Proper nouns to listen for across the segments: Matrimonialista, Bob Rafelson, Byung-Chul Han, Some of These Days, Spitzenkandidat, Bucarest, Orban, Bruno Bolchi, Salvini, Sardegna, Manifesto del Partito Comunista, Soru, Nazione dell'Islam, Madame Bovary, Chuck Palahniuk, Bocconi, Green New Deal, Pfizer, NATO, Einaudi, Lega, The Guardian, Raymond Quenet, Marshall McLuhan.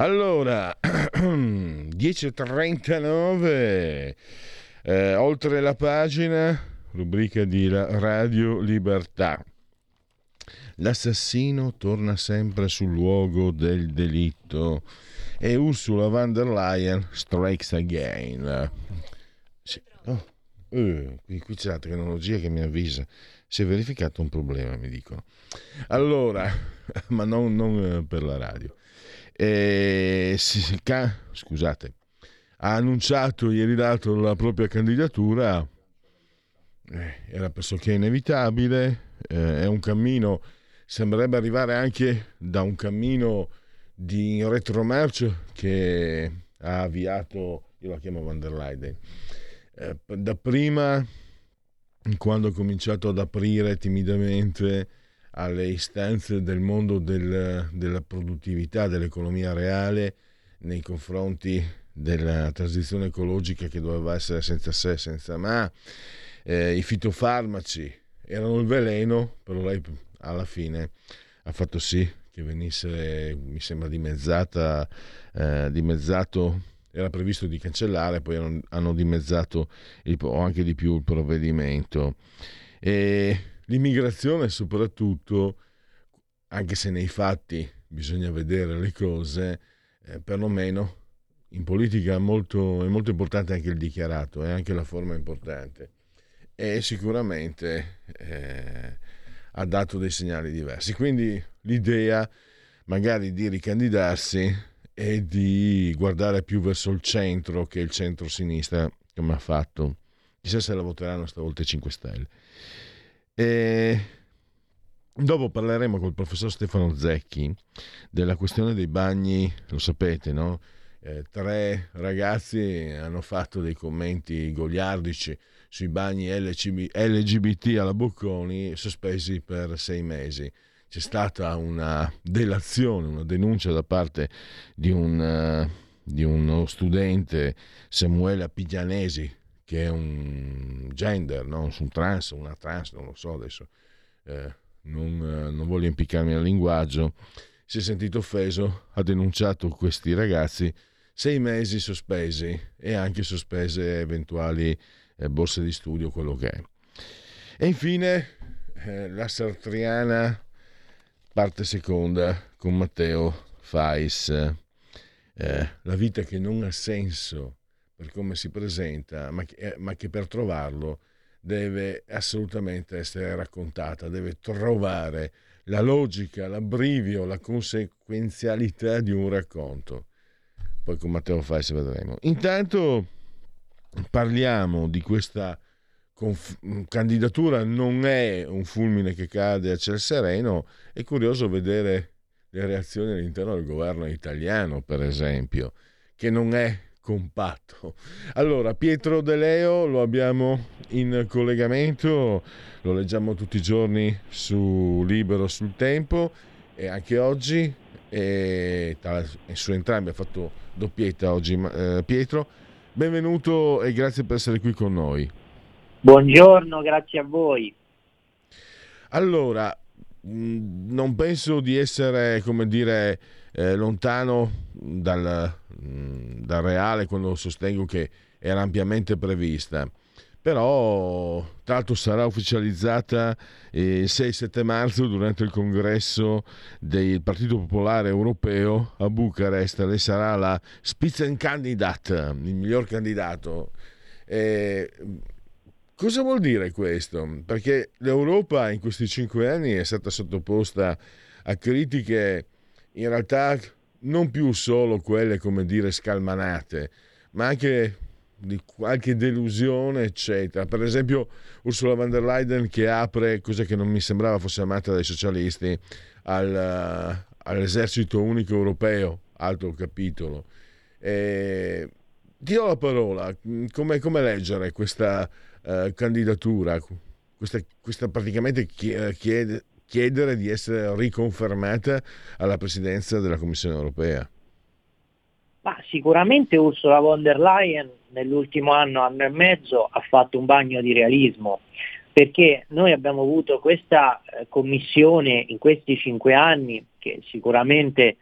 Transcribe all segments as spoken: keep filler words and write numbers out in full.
Allora, dieci e trentanove, eh, oltre la pagina, rubrica di Radio Libertà. L'assassino torna sempre sul luogo del delitto e Ursula von der Leyen strikes again. Sì. Oh, eh, qui c'è la tecnologia che mi avvisa. Si è verificato un problema, mi dicono. Allora, ma non, non per la radio. E si, ca, scusate, ha annunciato ieri l'altro la propria candidatura, eh, era pressoché inevitabile, eh, è un cammino, sembrerebbe arrivare anche da un cammino di retromarcia che ha avviato, io la chiamo Van der Leyen, eh, da prima quando ha cominciato ad aprire timidamente alle istanze del mondo del, della produttività, dell'economia reale nei confronti della transizione ecologica che doveva essere senza se, senza ma. Eh, i fitofarmaci erano il veleno, però lei alla fine ha fatto sì che venisse, mi sembra, dimezzata, eh, dimezzato, era previsto di cancellare, poi hanno, hanno dimezzato il, o anche di più il provvedimento. E l'immigrazione soprattutto, anche se nei fatti bisogna vedere le cose, eh, perlomeno in politica è molto, è molto importante anche il dichiarato, è eh, anche la forma importante, e sicuramente eh, ha dato dei segnali diversi. Quindi l'idea magari di ricandidarsi e di guardare più verso il centro che il centro-sinistra, come ha fatto. Chissà se la voteranno stavolta i cinque Stelle. E dopo parleremo col professor Stefano Zecchi della questione dei bagni, lo sapete, no? Eh, tre ragazzi hanno fatto dei commenti goliardici sui bagni L G B T alla Bocconi, sospesi per sei mesi. C'è stata una delazione, una denuncia da parte di, un, di uno studente, Samuele Piglianesi, che è un gender, no? un trans, una trans, non lo so adesso, eh, non, non voglio impiccarmi nel linguaggio, si è sentito offeso, ha denunciato questi ragazzi, sei mesi sospesi e anche sospese eventuali eh, borse di studio, quello che è. E infine eh, la sartriana parte seconda con Matteo Fais, eh, la vita che non ha senso per come si presenta, ma che, ma che per trovarlo deve assolutamente essere raccontata, deve trovare la logica, l'abbrivio, la conseguenzialità di un racconto. Poi con Matteo Fais vedremo. Intanto parliamo di questa conf- candidatura, non è un fulmine che cade a ciel sereno, è curioso vedere le reazioni all'interno del governo italiano, per esempio, che non è compatto. Allora, Pietro De Leo lo abbiamo in collegamento, lo leggiamo tutti i giorni su Libero, sul Tempo e anche oggi, e su entrambi ha fatto doppietta oggi. eh, Pietro, benvenuto e grazie per essere qui con noi. Buongiorno, grazie a voi. Allora, non penso di essere, come dire, eh, lontano dal, dal reale quando sostengo che era ampiamente prevista, però tra l'altro sarà ufficializzata il sei sette marzo durante il congresso del Partito Popolare Europeo a Bucarest. Lei sarà la Spitzenkandidat, il miglior candidato. Eh, Cosa vuol dire questo? Perché l'Europa in questi cinque anni è stata sottoposta a critiche, in realtà non più solo quelle, come dire, scalmanate, ma anche di qualche delusione, eccetera. Per esempio Ursula von der Leyen che apre, cosa che non mi sembrava fosse amata dai socialisti, al, all'esercito unico europeo, altro capitolo. E ti do la parola, come, come leggere questa uh, candidatura, questa, questa praticamente chiede, chiedere di essere riconfermata alla presidenza della Commissione europea? Ma sicuramente Ursula von der Leyen nell'ultimo anno, anno e mezzo ha fatto un bagno di realismo, perché noi abbiamo avuto questa commissione in questi cinque anni che sicuramente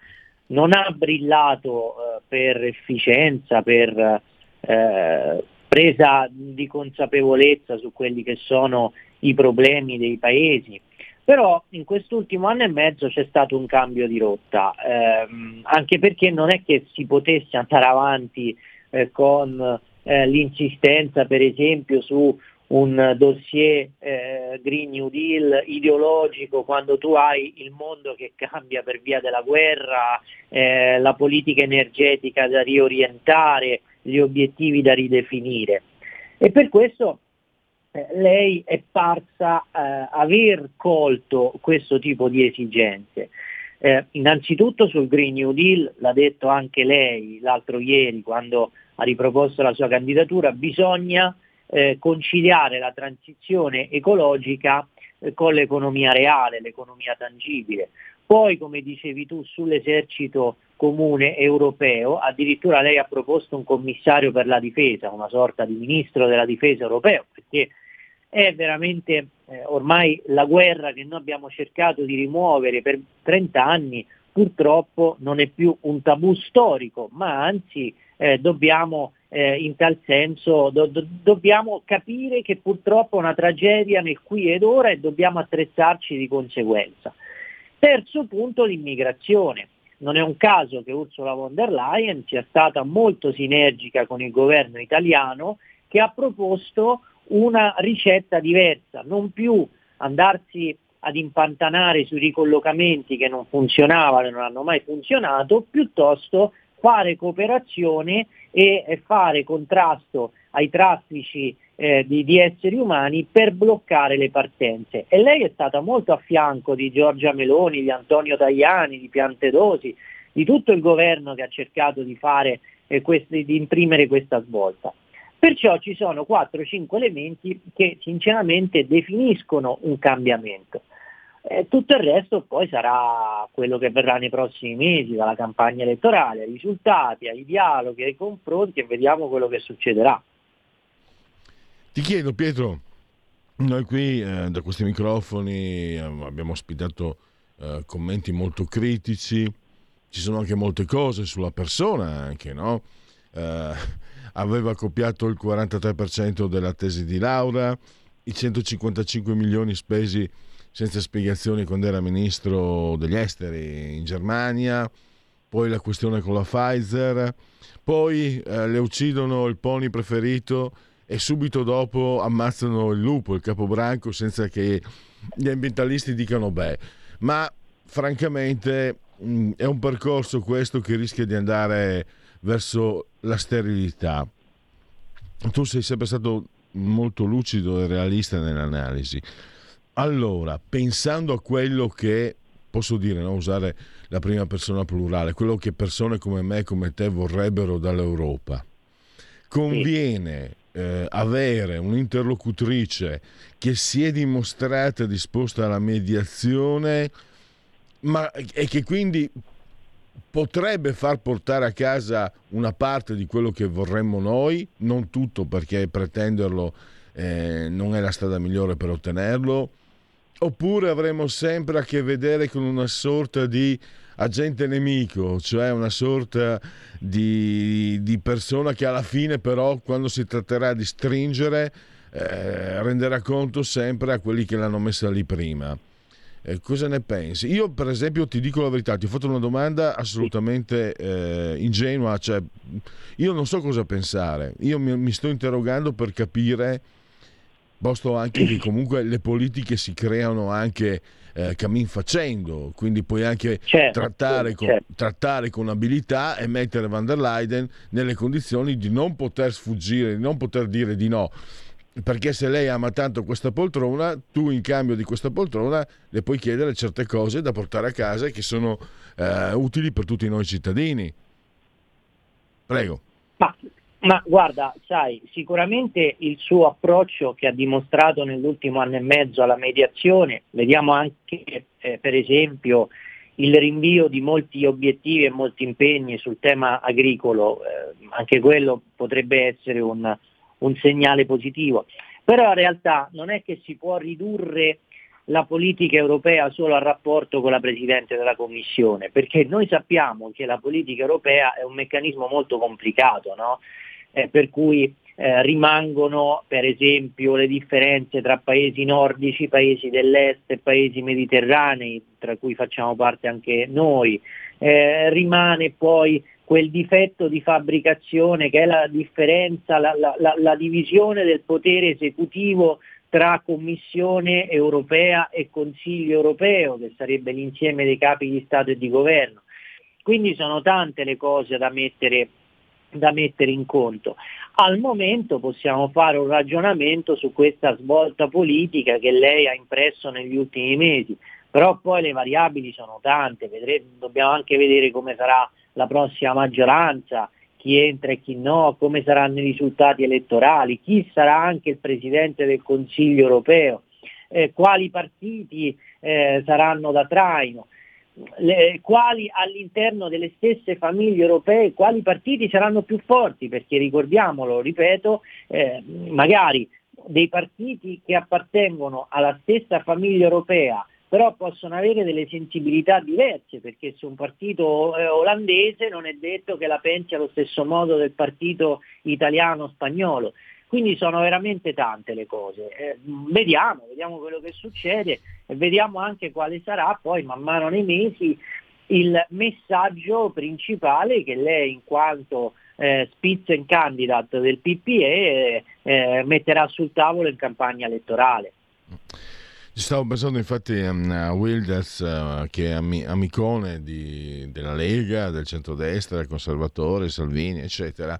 non ha brillato eh, per efficienza, per eh, presa di consapevolezza su quelli che sono i problemi dei paesi, però in quest'ultimo anno e mezzo c'è stato un cambio di rotta, eh, anche perché non è che si potesse andare avanti eh, con eh, l'insistenza per esempio su un dossier eh, Green New Deal ideologico, quando tu hai il mondo che cambia per via della guerra, eh, la politica energetica da riorientare, gli obiettivi da ridefinire. E per questo eh, lei è parsa eh, aver colto questo tipo di esigenze. Eh, innanzitutto sul Green New Deal, l'ha detto anche lei l'altro ieri quando ha riproposto la sua candidatura, bisogna Eh, conciliare la transizione ecologica eh, con l'economia reale, l'economia tangibile. Poi, come dicevi tu, sull'esercito comune europeo, addirittura lei ha proposto un commissario per la difesa, una sorta di ministro della difesa europeo, perché è veramente eh, ormai la guerra che noi abbiamo cercato di rimuovere per trenta anni, purtroppo non è più un tabù storico, ma anzi eh, dobbiamo Eh, in tal senso do, do, dobbiamo capire che purtroppo è una tragedia nel qui ed ora e dobbiamo attrezzarci di conseguenza. Terzo punto, l'immigrazione. Non è un caso che Ursula von der Leyen sia stata molto sinergica con il governo italiano, che ha proposto una ricetta diversa, non più andarsi ad impantanare sui ricollocamenti che non funzionavano e non hanno mai funzionato, piuttosto fare cooperazione e fare contrasto ai traffici eh, di, di esseri umani per bloccare le partenze. E lei è stata molto a fianco di Giorgia Meloni, di Antonio Tajani, di Piantedosi, di tutto il governo che ha cercato di fare eh, questi, di imprimere questa svolta. Perciò ci sono quattro cinque elementi che sinceramente definiscono un cambiamento. Tutto il resto poi sarà quello che verrà nei prossimi mesi, dalla campagna elettorale, ai risultati, ai dialoghi, ai confronti, e vediamo quello che succederà. Ti chiedo, Pietro, noi qui eh, da questi microfoni eh, abbiamo ospitato eh, commenti molto critici, ci sono anche molte cose sulla persona anche, no? Eh, aveva copiato il quarantatré per cento della tesi di laurea, i centocinquantacinque milioni spesi senza spiegazioni quando era ministro degli esteri in Germania, poi la questione con la Pfizer, poi eh, le uccidono il pony preferito e subito dopo ammazzano il lupo, il capobranco, senza che gli ambientalisti dicano beh. Ma francamente mh, è un percorso questo che rischia di andare verso la sterilità. Tu sei sempre stato molto lucido e realista nell'analisi. Allora, pensando a quello che, posso dire, no? Usare la prima persona plurale, quello che persone come me, come te vorrebbero dall'Europa, conviene eh, avere un'interlocutrice che si è dimostrata disposta alla mediazione, ma e che quindi potrebbe far portare a casa una parte di quello che vorremmo noi, non tutto, perché pretenderlo eh, non è la strada migliore per ottenerlo. Oppure avremo sempre a che vedere con una sorta di agente nemico, cioè una sorta di, di persona che alla fine però, quando si tratterà di stringere, eh, renderà conto sempre a quelli che l'hanno messa lì prima. Eh, cosa ne pensi? Io per esempio ti dico la verità, ti ho fatto una domanda assolutamente eh, ingenua, cioè io non so cosa pensare, io mi, mi sto interrogando per capire. Posto anche che comunque le politiche si creano anche eh, cammin facendo, quindi puoi anche certo, trattare, con, certo. trattare con abilità e mettere van der Leyen nelle condizioni di non poter sfuggire, di non poter dire di no, perché se lei ama tanto questa poltrona, tu in cambio di questa poltrona le puoi chiedere certe cose da portare a casa che sono eh, utili per tutti noi cittadini. Prego. Ma, ma guarda, sai, sicuramente il suo approccio che ha dimostrato nell'ultimo anno e mezzo alla mediazione, vediamo anche eh, per esempio il rinvio di molti obiettivi e molti impegni sul tema agricolo, eh, anche quello potrebbe essere un un segnale positivo, però in realtà non è che si può ridurre la politica europea solo al rapporto con la Presidente della Commissione, perché noi sappiamo che la politica europea è un meccanismo molto complicato, no? Eh, per cui eh, rimangono per esempio le differenze tra paesi nordici, paesi dell'est e paesi mediterranei, tra cui facciamo parte anche noi, eh, rimane poi quel difetto di fabbricazione che è la differenza, la, la, la, la divisione del potere esecutivo tra Commissione europea e Consiglio europeo, che sarebbe l'insieme dei capi di Stato e di Governo. Quindi sono tante le cose da mettere, da mettere in conto. Al momento possiamo fare un ragionamento su questa svolta politica che lei ha impresso negli ultimi mesi, però poi le variabili sono tante, vedremo, dobbiamo anche vedere come sarà la prossima maggioranza, chi entra e chi no, come saranno i risultati elettorali, chi sarà anche il Presidente del Consiglio europeo, eh, quali partiti eh, saranno da traino, le, quali all'interno delle stesse famiglie europee, quali partiti saranno più forti, perché ricordiamolo, ripeto, eh, magari dei partiti che appartengono alla stessa famiglia europea però possono avere delle sensibilità diverse, perché su un partito eh, olandese non è detto che la pensi allo stesso modo del partito italiano-spagnolo. Quindi sono veramente tante le cose. Eh, vediamo, vediamo quello che succede e vediamo anche quale sarà poi man mano nei mesi il messaggio principale che lei in quanto eh, Spitzenkandidat del P P E eh, metterà sul tavolo in campagna elettorale. Stavo pensando infatti a Wilders, che è amicone di, della Lega, del centrodestra, del conservatore, Salvini, eccetera.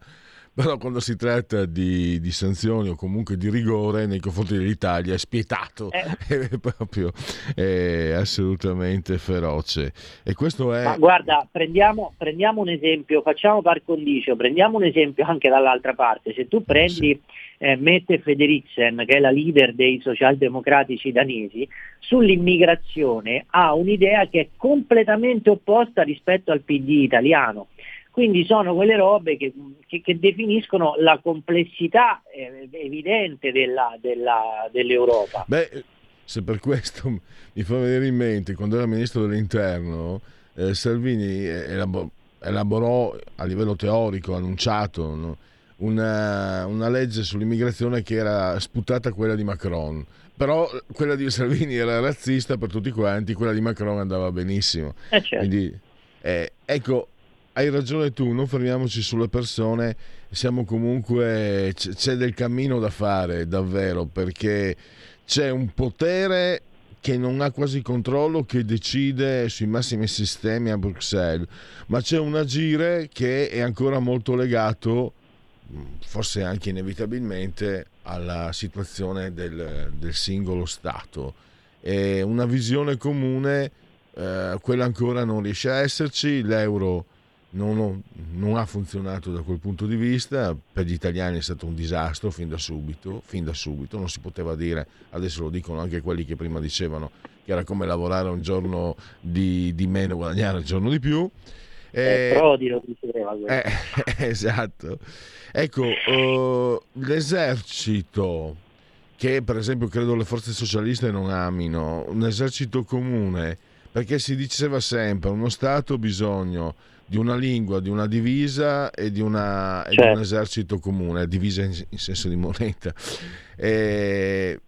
Però quando si tratta di, di sanzioni o comunque di rigore nei confronti dell'Italia è spietato, eh. è proprio è assolutamente feroce. E questo è. Ma guarda, prendiamo, prendiamo un esempio, facciamo par condicio, prendiamo un esempio anche dall'altra parte. Se tu prendi. Sì. Eh, Mette Frederiksen, che è la leader dei socialdemocratici danesi, sull'immigrazione ha un'idea che è completamente opposta rispetto al P D italiano. Quindi sono quelle robe che, che, che definiscono la complessità eh, evidente della, della, dell'Europa. Beh, se per questo mi fa venire in mente, quando era ministro dell'interno, eh, Salvini elabor- elaborò a livello teorico, annunciato, no? Una, una legge sull'immigrazione che era sputata quella di Macron, però quella di Salvini era razzista per tutti quanti, quella di Macron andava benissimo. Eh certo. Quindi, eh, ecco, hai ragione tu, non fermiamoci sulle persone, siamo comunque, c- c'è del cammino da fare davvero, perché c'è un potere che non ha quasi controllo, che decide sui massimi sistemi a Bruxelles, ma c'è un agire che è ancora molto legato, forse anche inevitabilmente, alla situazione del, del singolo Stato. E una visione comune, eh, quella ancora non riesce a esserci, l'euro non, ho, non ha funzionato da quel punto di vista, per gli italiani è stato un disastro fin da subito, fin da subito, non si poteva dire, adesso lo dicono anche quelli che prima dicevano che era come lavorare un giorno di, di meno, guadagnare un giorno di più. Eh, Prodi lo diceva, eh, esatto. Ecco, eh, l'esercito, che per esempio credo le forze socialiste non amino, un esercito comune, perché si diceva sempre uno Stato ha bisogno di una lingua, di una divisa e di, una, e di un esercito comune, divisa in, in senso di moneta. Eh,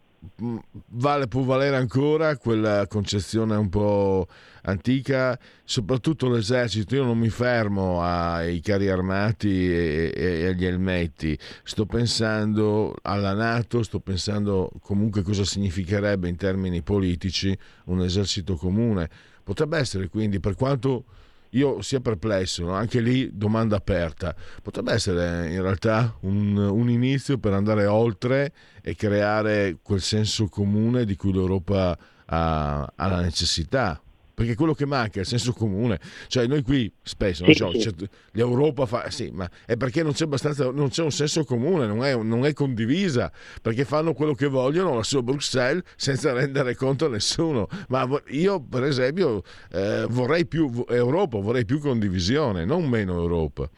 vale, può valere ancora quella concessione un po' antica, soprattutto l'esercito. Io non mi fermo ai carri armati e, e agli elmetti, sto pensando alla NATO, sto pensando comunque cosa significherebbe in termini politici un esercito comune. Potrebbe essere, quindi, per quanto io sia perplesso, anche lì domanda aperta, potrebbe essere in realtà un, un inizio per andare oltre e creare quel senso comune di cui l'Europa ha, ha la necessità, perché quello che manca è il senso comune. Cioè noi qui spesso sì, non so, sì. certo, l'Europa fa sì, ma è perché non c'è abbastanza, non c'è un senso comune, non è, non è condivisa, perché fanno quello che vogliono la sua Bruxelles senza rendere conto a nessuno. Ma io per esempio eh, vorrei più Europa, vorrei più condivisione, non meno Europa.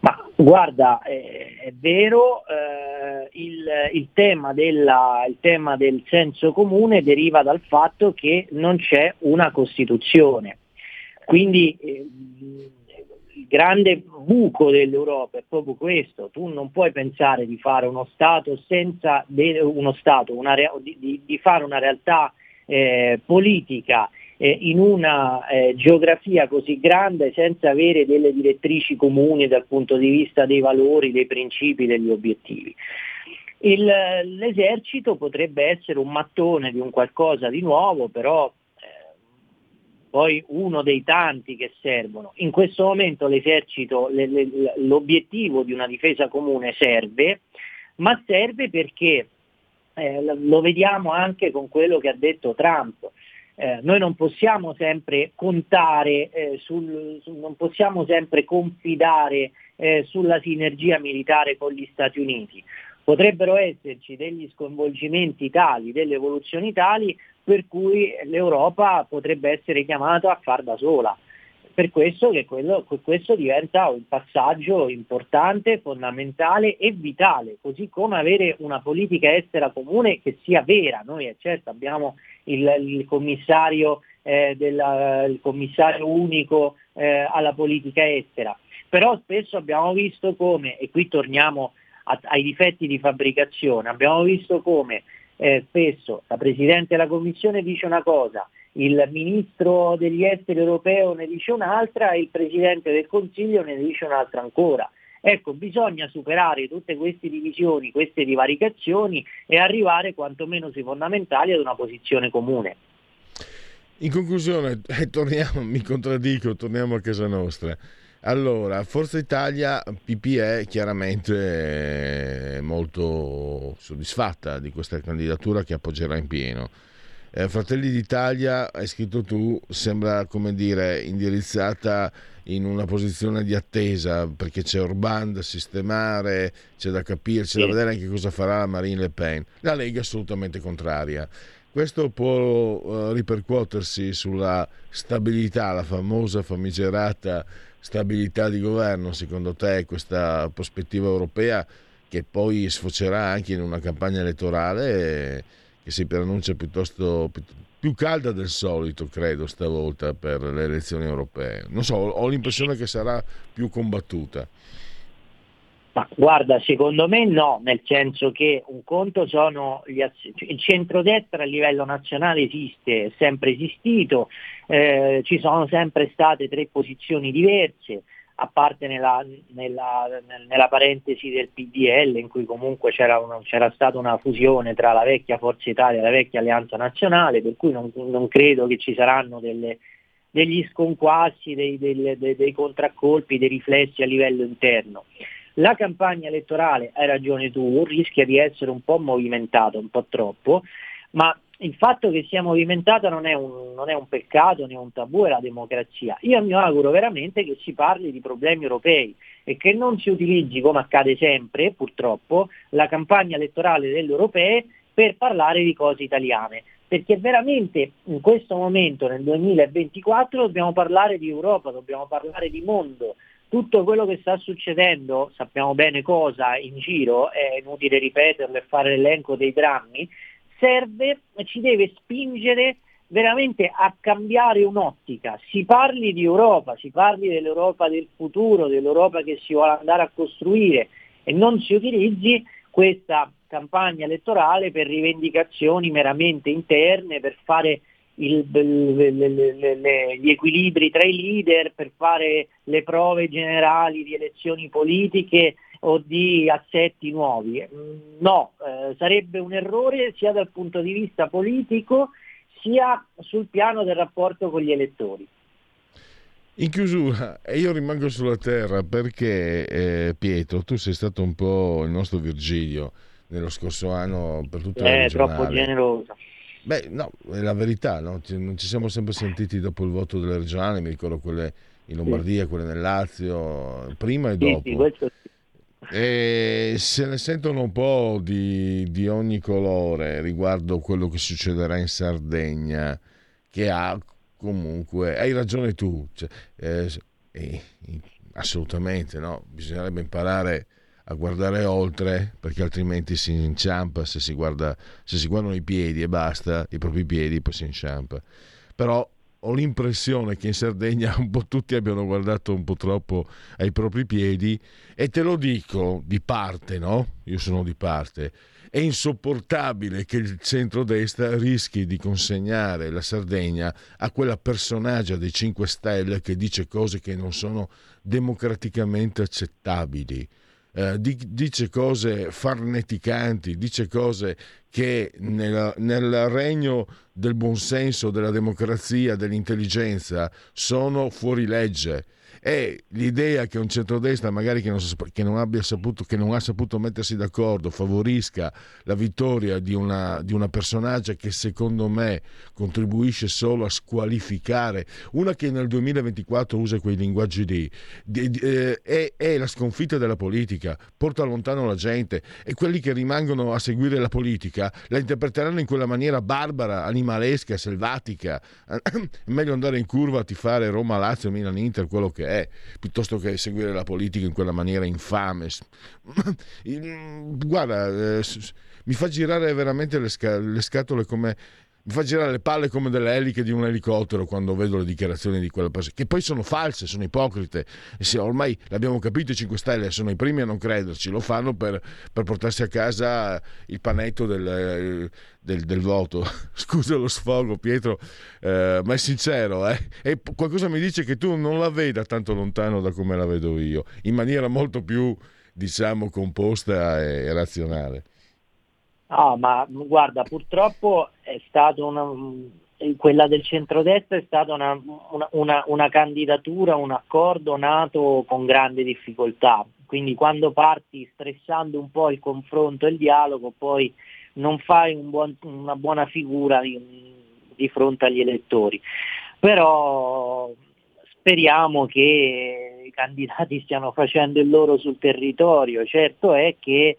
Ma guarda, è, è vero, eh, il, il, tema della, il tema del senso comune deriva dal fatto che non c'è una Costituzione, quindi eh, il grande buco dell'Europa è proprio questo: tu non puoi pensare di fare uno Stato senza de, uno Stato, una, di, di fare una realtà eh, politica in una eh, geografia così grande senza avere delle direttrici comuni dal punto di vista dei valori, dei principi, degli obiettivi. Il, l'esercito potrebbe essere un mattone di un qualcosa di nuovo, però eh, poi uno dei tanti che servono. In questo momento l'esercito, le, le, l'obiettivo di una difesa comune serve, ma serve perché eh, lo vediamo anche con quello che ha detto Trump. Eh, noi non possiamo sempre contare, eh, sul, su, non possiamo sempre confidare eh, sulla sinergia militare con gli Stati Uniti. Potrebbero esserci degli sconvolgimenti tali, delle evoluzioni tali, per cui l'Europa potrebbe essere chiamata a far da sola. Per questo che quello, questo diventa un passaggio importante, fondamentale e vitale, così come avere una politica estera comune che sia vera. Noi certo abbiamo il, il commissario eh, della, il commissario unico eh, alla politica estera, però spesso abbiamo visto come, e qui torniamo a, ai difetti di fabbricazione, abbiamo visto come eh, spesso la Presidente della Commissione dice una cosa, il ministro degli esteri europeo ne dice un'altra e il presidente del Consiglio ne dice un'altra ancora. Ecco, bisogna superare tutte queste divisioni, queste divaricazioni e arrivare quantomeno sui fondamentali ad una posizione comune. In conclusione, eh, torniamo, mi contraddico, torniamo a casa nostra. Allora, Forza Italia, P P E, chiaramente è molto soddisfatta di questa candidatura che appoggerà in pieno. Eh, Fratelli d'Italia, hai scritto tu, sembra, come dire, indirizzata in una posizione di attesa, perché c'è Orban da sistemare, c'è da capire, c'è da vedere anche cosa farà Marine Le Pen. La Lega è assolutamente contraria. Questo può eh, ripercuotersi sulla stabilità, la famosa famigerata stabilità di governo. Secondo te questa prospettiva europea, che poi sfocerà anche in una campagna elettorale e che si preannuncia piuttosto più calda del solito, credo, stavolta per le elezioni europee? Non so, ho l'impressione che sarà più combattuta. Ma guarda, secondo me no, nel senso che un conto sono gli azz- il centrodestra a livello nazionale esiste, è sempre esistito, eh, ci sono sempre state tre posizioni diverse, a parte nella, nella, nella parentesi del P D L in cui comunque c'era, una, c'era stata una fusione tra la vecchia Forza Italia e la vecchia Alleanza Nazionale, per cui non, non credo che ci saranno delle, degli sconquassi, dei, dei, dei, dei contraccolpi, dei riflessi a livello interno. La campagna elettorale, hai ragione tu, rischia di essere un po' movimentata, un po' troppo, ma il fatto che sia movimentata non è un, non è un peccato né un tabù, è la democrazia. Io mi auguro veramente che si parli di problemi europei e che non si utilizzi, come accade sempre purtroppo, la campagna elettorale delle europee per parlare di cose italiane, perché veramente in questo momento, nel duemilaventiquattro, dobbiamo parlare di Europa, dobbiamo parlare di mondo. Tutto quello che sta succedendo, sappiamo bene cosa, in giro, è inutile ripeterlo e fare l'elenco dei drammi, serve, ci deve spingere veramente a cambiare un'ottica. Si parli di Europa, si parli dell'Europa del futuro, dell'Europa che si vuole andare a costruire, e non si utilizzi questa campagna elettorale per rivendicazioni meramente interne, per fare il, le, le, le, gli equilibri tra i leader, per fare le prove generali di elezioni politiche o di assetti nuovi. No, eh, sarebbe un errore sia dal punto di vista politico sia sul piano del rapporto con gli elettori. In chiusura, e io rimango sulla terra perché eh, Pietro, tu sei stato un po' il nostro Virgilio nello scorso anno per tutta eh, la regionale. È troppo generoso. Beh, no, è la verità, no? Non ci siamo sempre sentiti dopo il voto della regionale, mi ricordo quelle in Lombardia, sì, quelle nel Lazio, prima e dopo. Sì, sì, questo sì. E se ne sentono un po' di, di ogni colore riguardo quello che succederà in Sardegna, che ha comunque, hai ragione tu, cioè, eh, eh, assolutamente, no? Bisognerebbe imparare a guardare oltre, perché altrimenti si inciampa. Se si guarda, se si guardano i piedi e basta, i propri piedi, poi si inciampa. Però ho l'impressione che in Sardegna un po' tutti abbiano guardato un po' troppo ai propri piedi, e te lo dico di parte, no? Io sono di parte. È insopportabile che il centrodestra rischi di consegnare la Sardegna a quella personaggia dei cinque Stelle che dice cose che non sono democraticamente accettabili. Eh, dice cose farneticanti, dice cose che nel, nel regno del buonsenso, della democrazia, dell'intelligenza sono fuori legge. E l'idea che un centrodestra, magari che non, che non abbia saputo, che non ha saputo mettersi d'accordo, favorisca la vittoria di una, di una personaggia che secondo me contribuisce solo a squalificare, una che nel duemilaventiquattro usa quei linguaggi lì, di, di, eh, è, è la sconfitta della politica, porta lontano la gente, e quelli che rimangono a seguire la politica la interpreteranno in quella maniera barbara, animalesca, selvatica. È meglio andare in curva a tifare Roma, Lazio, Milan, Inter, quello che è, piuttosto che seguire la politica in quella maniera infame. Guarda, eh, mi fa girare veramente le, sca- le scatole, come mi fa girare le palle come delle eliche di un elicottero quando vedo le dichiarazioni di quella persona, che poi sono false, sono ipocrite. E se ormai l'abbiamo capito, i cinque Stelle sono i primi a non crederci, lo fanno per, per portarsi a casa il panetto del, del, del voto. Scusa lo sfogo, Pietro, eh, ma è sincero, eh? E qualcosa mi dice che tu non la veda tanto lontano da come la vedo io, in maniera molto più, diciamo, composta e razionale. No, ma guarda, purtroppo è stato una, quella del centrodestra è stata una, una, una, una candidatura, un accordo nato con grande difficoltà, quindi quando parti stressando un po' il confronto e il dialogo poi non fai un buon, una buona figura di, di fronte agli elettori, però speriamo che i candidati stiano facendo il loro sul territorio. Certo è che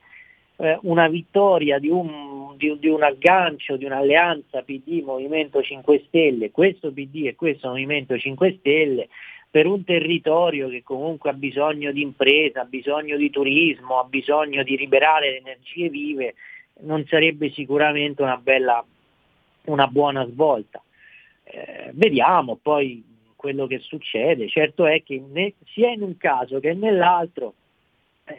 una vittoria di un, di, di un aggancio, di un'alleanza P D Movimento cinque Stelle, questo P D e questo Movimento cinque Stelle, per un territorio che comunque ha bisogno di impresa, ha bisogno di turismo, ha bisogno di liberare le energie vive, non sarebbe sicuramente una bella, una buona svolta. Eh, vediamo poi quello che succede. Certo è che ne, sia in un caso che nell'altro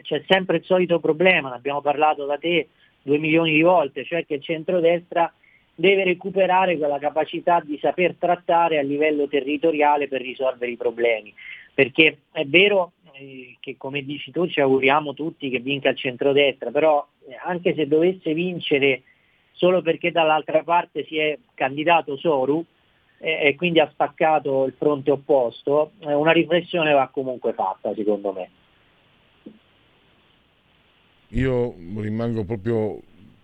c'è sempre il solito problema, ne abbiamo parlato da te due milioni di volte, cioè che il centrodestra deve recuperare quella capacità di saper trattare a livello territoriale per risolvere i problemi, perché è vero che, come dici tu, ci auguriamo tutti che vinca il centrodestra, però anche se dovesse vincere solo perché dall'altra parte si è candidato Soru e quindi ha spaccato il fronte opposto, una riflessione va comunque fatta, secondo me. Io rimango proprio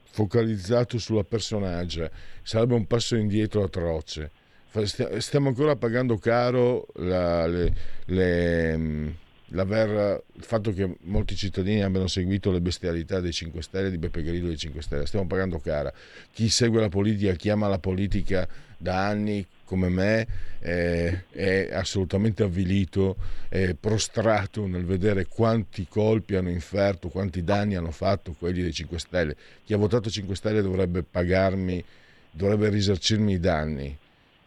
focalizzato sulla personaggia, sarebbe un passo indietro atroce. Stiamo ancora pagando caro la, le, le, l'aver, il fatto che molti cittadini abbiano seguito le bestialità dei cinque Stelle, di Beppe Grillo dei cinque Stelle. Stiamo pagando cara. Chi segue la politica, chi ama la politica da anni come me, eh, è assolutamente avvilito, è prostrato nel vedere quanti colpi hanno inferto, quanti danni hanno fatto quelli dei cinque Stelle. Chi ha votato cinque Stelle dovrebbe pagarmi, dovrebbe risarcirmi i danni.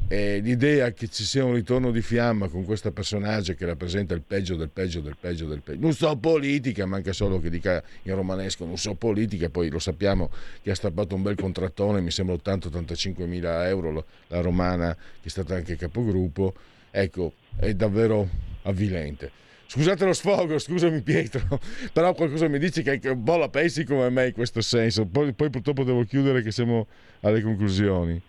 E l'idea che ci sia un ritorno di fiamma con questo personaggio che rappresenta il peggio del peggio del peggio del peggio, non so politica, manca solo che dica in romanesco non so politica, poi lo sappiamo che ha strappato un bel contrattone, mi sembra ottanta ottantacinque mila euro la Romana, che è stata anche capogruppo, ecco, è davvero avvilente. Scusate lo sfogo, scusami Pietro, però qualcosa mi dice che un po' la pensi come me in questo senso, poi, poi purtroppo devo chiudere che siamo alle conclusioni.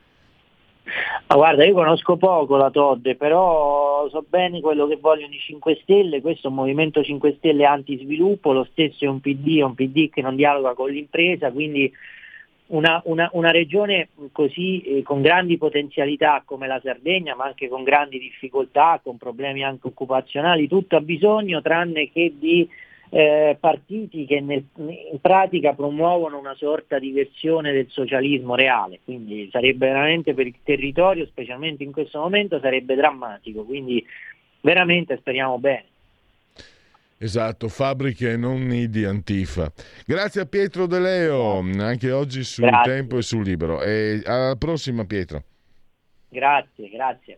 Ah, guarda, io conosco poco la Todde, però so bene quello che vogliono i cinque Stelle, questo è un movimento cinque Stelle anti-sviluppo, lo stesso è un P D, è un P D che non dialoga con l'impresa, quindi una, una, una regione così eh, con grandi potenzialità come la Sardegna, ma anche con grandi difficoltà, con problemi anche occupazionali, tutto ha bisogno tranne che di Eh, partiti che nel, in pratica promuovono una sorta di versione del socialismo reale, quindi sarebbe veramente per il territorio, specialmente in questo momento, sarebbe drammatico, quindi veramente speriamo bene. Esatto, fabbriche e non nidi Antifa. Grazie a Pietro De Leo, anche oggi sul grazie. Tempo e sul Libero, e alla prossima Pietro. Grazie, grazie.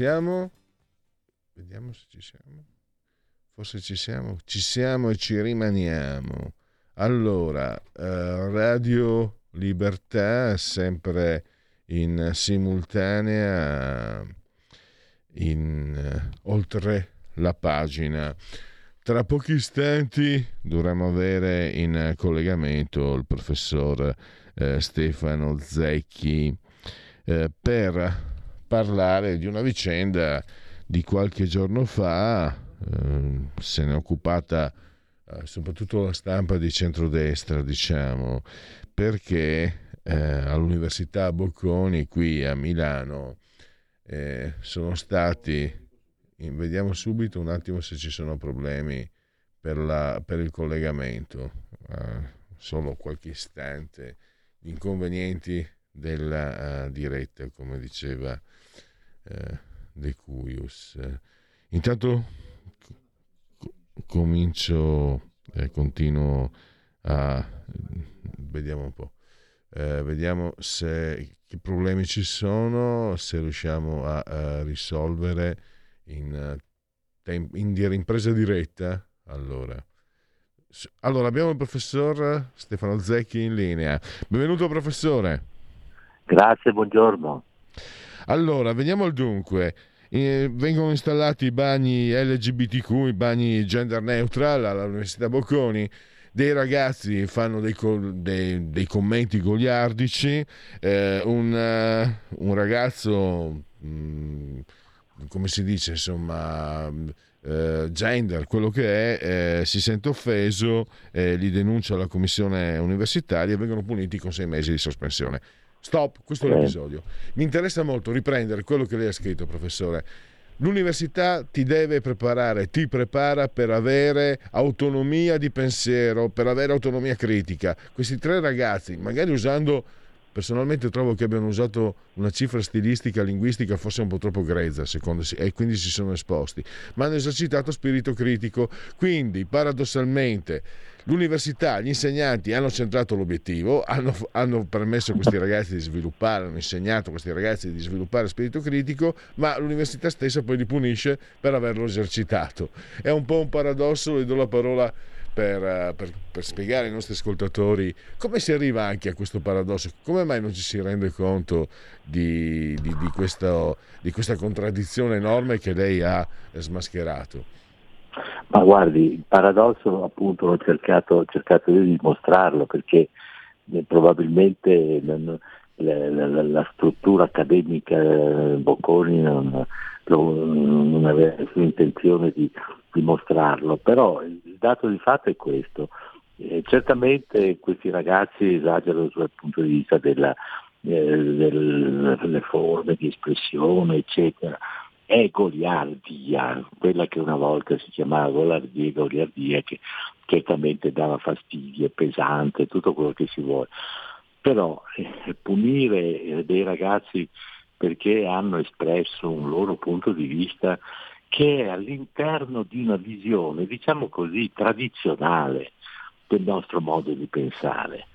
Siamo? Vediamo se ci siamo. Forse ci siamo. Ci siamo e ci rimaniamo. Allora, eh, Radio Libertà, sempre in simultanea in Oltre la pagina. Tra pochi istanti dovremo avere in collegamento il professor eh, Stefano Zecchi eh, per parlare di una vicenda di qualche giorno fa, eh, se ne è occupata eh, soprattutto la stampa di centrodestra, diciamo, perché eh, all'Università Bocconi qui a Milano eh, sono stati... Vediamo subito un attimo se ci sono problemi per, la, per il collegamento. Uh, solo qualche istante. Gli inconvenienti della uh, diretta, come diceva uh, De Cuius. Uh, intanto comincio, eh, continuo a... Vediamo un po'. Uh, vediamo se che problemi ci sono, se riusciamo a, a risolvere... In, temp- in, dire, in presa diretta. Allora. allora abbiamo il professor Stefano Zecchi in linea. Benvenuto professore. Grazie, buongiorno. Allora, veniamo al dunque. Eh, vengono installati i bagni L G B T Q, i bagni gender neutral all'Università Bocconi. Dei ragazzi fanno dei, co- dei, dei commenti goliardici. Eh, un, un ragazzo... Mh, come si dice, insomma, eh, gender, quello che è, eh, si sente offeso, eh, li denuncia la commissione universitaria e vengono puniti con sei mesi di sospensione. Stop, questo è l'episodio. Mi interessa molto riprendere quello che lei ha scritto, professore. L'università ti deve preparare, ti prepara per avere autonomia di pensiero, per avere autonomia critica. Questi tre ragazzi, magari usando... Personalmente trovo che abbiano usato una cifra stilistica, linguistica, forse un po' troppo grezza, secondo me, e quindi si sono esposti, ma hanno esercitato spirito critico. Quindi, paradossalmente, l'università, gli insegnanti hanno centrato l'obiettivo, hanno, hanno permesso a questi ragazzi di sviluppare, hanno insegnato a questi ragazzi di sviluppare spirito critico, ma l'università stessa poi li punisce per averlo esercitato. È un po' un paradosso, le do la parola... Per, per, per spiegare ai nostri ascoltatori come si arriva anche a questo paradosso, come mai non ci si rende conto di, di, di, questo, di questa contraddizione enorme che lei ha smascherato. Ma guardi, il paradosso appunto l'ho cercato, ho cercato io di dimostrarlo, perché eh, probabilmente non, la, la, la struttura accademica Bocconi non, non, non aveva nessuna intenzione di dimostrarlo, però il dato di fatto è questo. Eh, certamente questi ragazzi esagerano dal punto di vista della, eh, del, delle forme di espressione, eccetera. È goliardia, quella che una volta si chiamava goliardia, goliardia che certamente dava fastidio, è pesante, tutto quello che si vuole. Però eh, punire eh, dei ragazzi perché hanno espresso un loro punto di vista che è all'interno di una visione, diciamo così, tradizionale del nostro modo di pensare.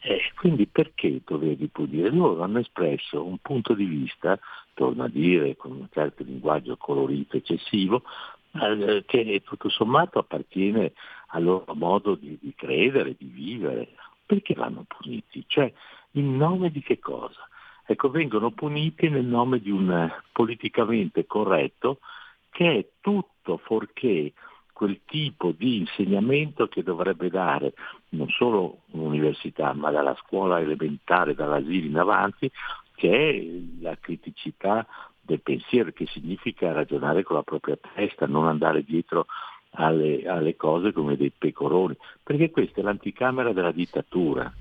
Eh, quindi perché dovevi punire? Loro hanno espresso un punto di vista, torno a dire, con un certo linguaggio colorito eccessivo, eh, che tutto sommato appartiene al loro modo di, di credere, di vivere. Perché vanno puniti? Cioè, in nome di che cosa? Ecco, vengono puniti nel nome di un politicamente corretto che è tutto fuorché quel tipo di insegnamento che dovrebbe dare non solo un'università, ma dalla scuola elementare, dall'asilo in avanti, che è la criticità del pensiero, che significa ragionare con la propria testa, non andare dietro alle, alle cose come dei pecoroni, perché questa è l'anticamera della dittatura.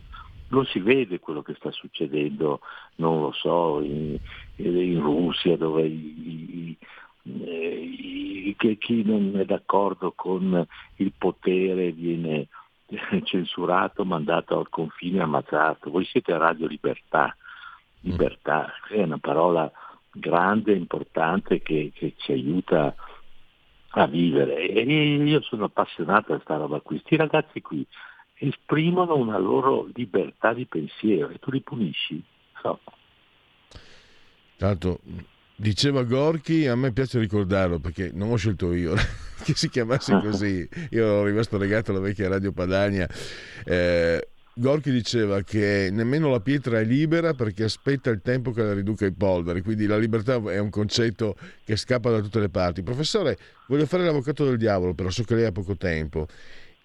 Lo si vede quello che sta succedendo, non lo so, in, in Russia, dove i, i che chi non è d'accordo con il potere viene censurato, mandato al confine, ammazzato. Voi siete a Radio Libertà. Libertà è una parola grande, importante, che, che ci aiuta a vivere, e io sono appassionato a questa roba qui. Questi ragazzi qui esprimono una loro libertà di pensiero e tu li punisci, no? Tanto diceva Gorky, a me piace ricordarlo perché non ho scelto io che si chiamasse così, io ero rimasto legato alla vecchia Radio Padania, eh, Gorky diceva che nemmeno la pietra è libera perché aspetta il tempo che la riduca in polvere, quindi la libertà è un concetto che scappa da tutte le parti. Professore, voglio fare l'avvocato del diavolo, però so che lei ha poco tempo.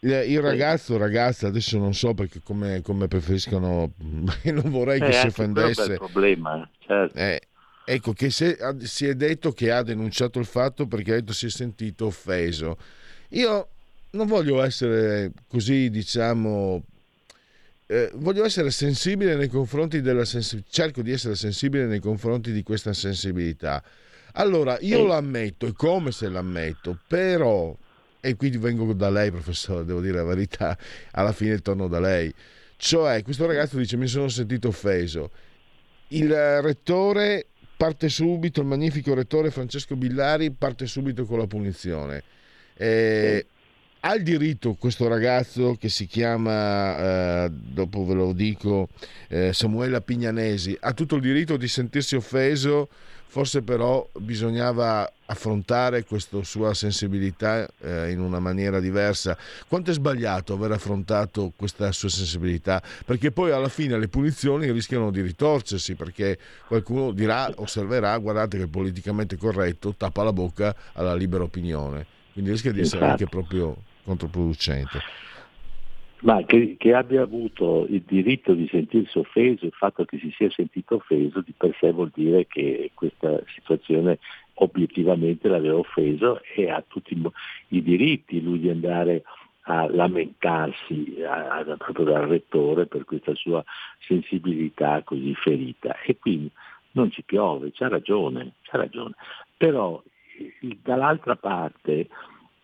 Il ragazzo, ragazza, adesso non so perché come, come preferiscono, non vorrei eh, che si offendesse. È un problema, certo. Eh, ecco, che se, si è detto che ha denunciato il fatto perché ha detto si è sentito offeso. Io non voglio essere così, diciamo, eh, voglio essere sensibile nei confronti della sensibilità, cerco di essere sensibile nei confronti di questa sensibilità. Allora, io eh. l'ammetto, e come se l'ammetto, però... E quindi vengo da lei, professore, devo dire la verità, alla fine torno da lei. Cioè, questo ragazzo dice, mi sono sentito offeso. Il rettore parte subito, il magnifico rettore Francesco Billari parte subito con la punizione. Eh, ha il diritto questo ragazzo che si chiama, eh, dopo ve lo dico, eh, Samuele Piglianesi, ha tutto il diritto di sentirsi offeso. Forse però bisognava affrontare questa sua sensibilità eh, in una maniera diversa. Quanto è sbagliato aver affrontato questa sua sensibilità? Perché poi alla fine le punizioni rischiano di ritorcersi, perché qualcuno dirà, osserverà, guardate che il politicamente corretto tappa la bocca alla libera opinione. Quindi rischia di essere anche proprio controproducente. Ma che, che abbia avuto il diritto di sentirsi offeso, il fatto che si sia sentito offeso di per sé vuol dire che questa situazione obiettivamente l'aveva offeso e ha tutti i diritti lui di andare a lamentarsi a, a, proprio dal rettore per questa sua sensibilità così ferita. E quindi non ci piove, c'ha ragione, c'ha ragione. Però dall'altra parte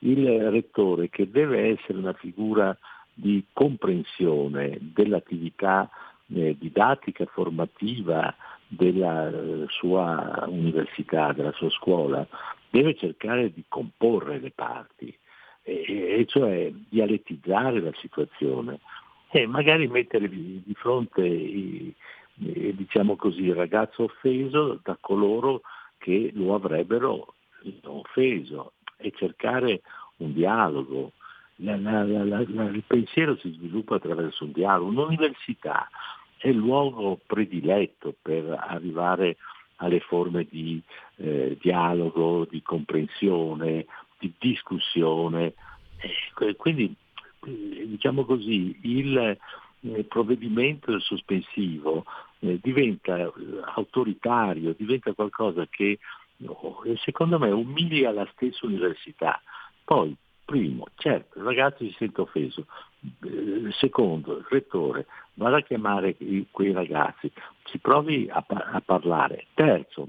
il rettore, che deve essere una figura di comprensione dell'attività eh, didattica, formativa della eh, sua università, della sua scuola, deve cercare di comporre le parti, e, e cioè dialettizzare la situazione e magari mettere di, di fronte i, eh, diciamo così, il ragazzo offeso da coloro che lo avrebbero offeso e cercare un dialogo. La, la, la, la, il pensiero si sviluppa attraverso un dialogo. Un'università è il luogo prediletto per arrivare alle forme di eh, dialogo, di comprensione, di discussione. Eh, quindi, diciamo così, il, il provvedimento sospensivo eh, diventa autoritario, diventa qualcosa che, secondo me, umilia la stessa università. Poi, primo, certo, il ragazzo si sente offeso. Secondo, il rettore vada a chiamare quei ragazzi, si provi a, a parlare. Terzo,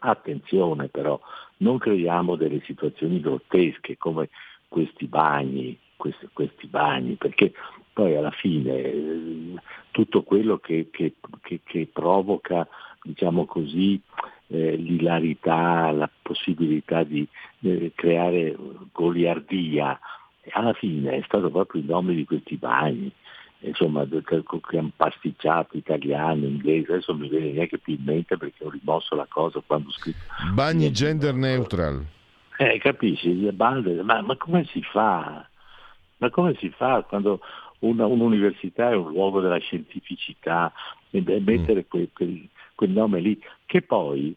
attenzione però, non creiamo delle situazioni grottesche come questi bagni, questi, questi bagni, perché poi alla fine tutto quello che, che, che, che provoca, diciamo così, Eh, l'ilarità, la possibilità di eh, creare goliardia, alla fine è stato proprio il nome di questi bagni, insomma, che hanno pasticciato italiano, inglese, adesso non mi viene neanche più in mente perché ho rimosso la cosa quando ho scritto bagni gender neutral, eh, capisci, ma, ma come si fa ma come si fa quando una, un'università è un luogo della scientificità e mettere mm. quei, quei quel nome lì, che poi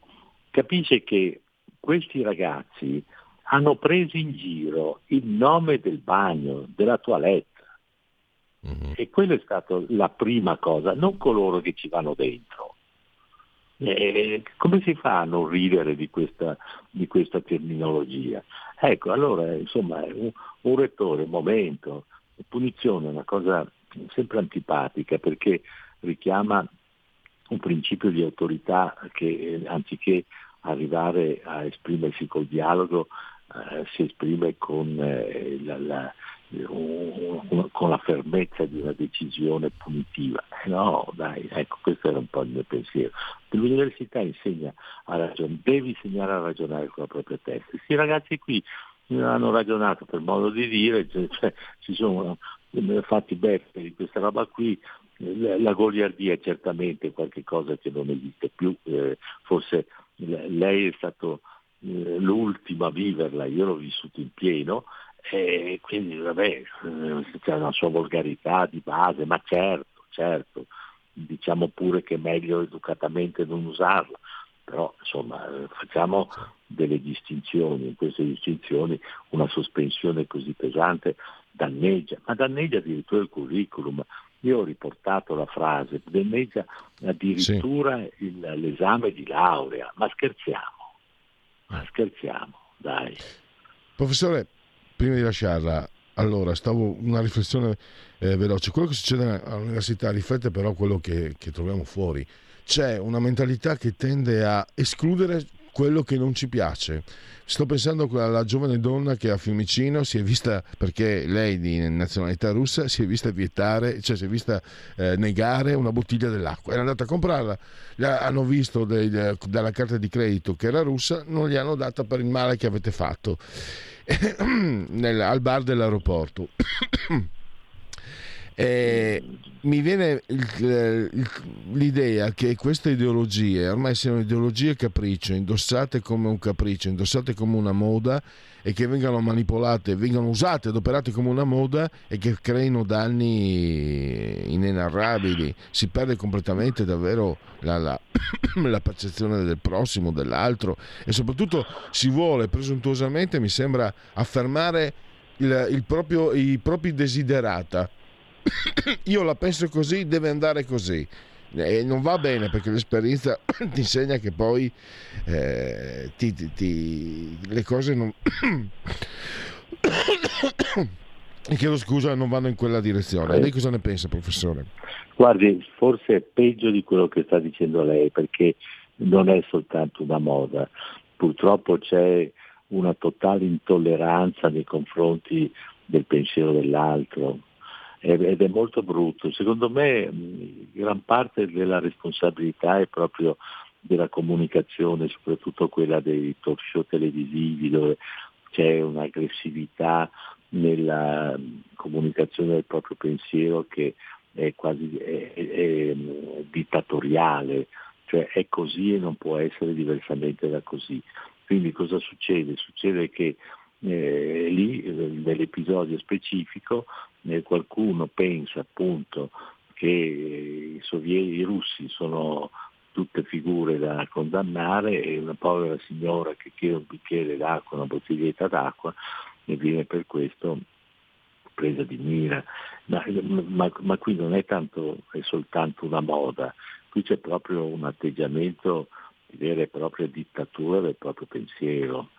capisce che questi ragazzi hanno preso in giro il nome del bagno, della toilette, mm-hmm. e quella è stata la prima cosa, non coloro che ci vanno dentro. E come si fa a non ridere di questa, di questa terminologia? Ecco, allora, insomma, un, un rettore, un momento, punizione è una cosa sempre antipatica perché richiama un principio di autorità che, anziché arrivare a esprimersi col dialogo, eh, si esprime con, eh, la, la, un, con la fermezza di una decisione punitiva. No, dai, ecco, questo era un po' il mio pensiero. L'università insegna a ragionare, deve insegnare a ragionare con la propria testa. Questi ragazzi qui hanno ragionato, per modo di dire, cioè, cioè, si sono fatti beffe di questa roba qui. La goliardia è certamente qualche cosa che non esiste più, eh, forse lei è stato eh, l'ultima a viverla, io l'ho vissuto in pieno, E quindi vabbè, c'è una sua volgarità di base, ma certo, certo, diciamo pure che è meglio educatamente non usarla, però insomma facciamo delle distinzioni, in queste distinzioni una sospensione così pesante danneggia, ma danneggia addirittura il curriculum. Io ho riportato la frase, danneggia addirittura sì. il, l'esame di laurea, ma scherziamo, ma scherziamo, dai. Professore, prima di lasciarla, allora, stavo una riflessione eh, veloce. Quello che succede all'università riflette però quello che, che troviamo fuori. C'è una mentalità che tende a escludere quello che non ci piace. Sto pensando alla giovane donna che a Fiumicino si è vista, perché lei di nazionalità russa, si è vista vietare, cioè si è vista eh, negare una bottiglia dell'acqua. Era andata a comprarla, la, hanno visto dei, de, dalla carta di credito che era russa, non gli hanno data per il male che avete fatto nel, al bar dell'aeroporto. Eh, mi viene l'idea che queste ideologie ormai siano ideologie capriccio, indossate come un capriccio, indossate come una moda, e che vengano manipolate, vengano usate, adoperate come una moda, e che creino danni inenarrabili. Si perde completamente davvero la, la, la percezione del prossimo, dell'altro, e soprattutto si vuole presuntuosamente, mi sembra, affermare il, il proprio, i propri desiderata. Io la penso così, deve andare così, e non va bene, perché l'esperienza ti insegna che poi eh, ti, ti, ti, le cose non chiedo scusa, non vanno in quella direzione. Lei cosa ne pensa, professore? Guardi, forse è peggio di quello che sta dicendo lei, perché non è soltanto una moda, purtroppo c'è una totale intolleranza nei confronti del pensiero dell'altro, ed è molto brutto. Secondo me gran parte della responsabilità è proprio della comunicazione, soprattutto quella dei talk show televisivi, dove c'è un'aggressività nella comunicazione del proprio pensiero che è quasi è, è, è dittatoriale, cioè è così e non può essere diversamente da così. Quindi cosa succede? Succede che Eh, lì eh, nell'episodio specifico eh, qualcuno pensa appunto che i sovieti, i russi sono tutte figure da condannare, e una povera signora che chiede un bicchiere d'acqua, una bottiglietta d'acqua, e viene per questo presa di mira. Ma, ma, ma qui non è tanto, è soltanto una moda, qui c'è proprio un atteggiamento di vera e propria dittatura del proprio pensiero.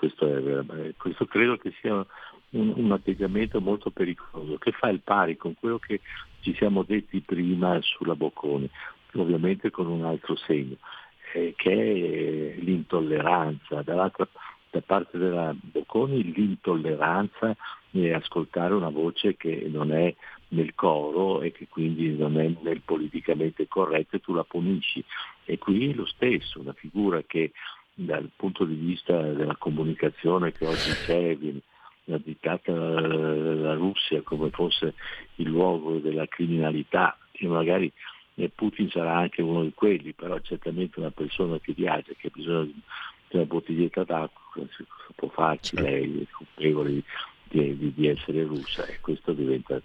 Questo, è, questo credo che sia un, un atteggiamento molto pericoloso, che fa il pari con quello che ci siamo detti prima sulla Bocconi, ovviamente con un altro segno, eh, che è l'intolleranza. Dall'altra, da parte della Bocconi, l'intolleranza è ascoltare una voce che non è nel coro e che quindi non è nel politicamente corretto, e tu la punisci. E qui lo stesso, una figura che dal punto di vista della comunicazione che oggi c'è, viene dittata la Russia come fosse il luogo della criminalità, e magari Putin sarà anche uno di quelli, però certamente una persona che viaggia, che ha bisogno di una bottiglietta d'acqua, si può farci, lei è colpevole di, di, di essere russa, e questo diventa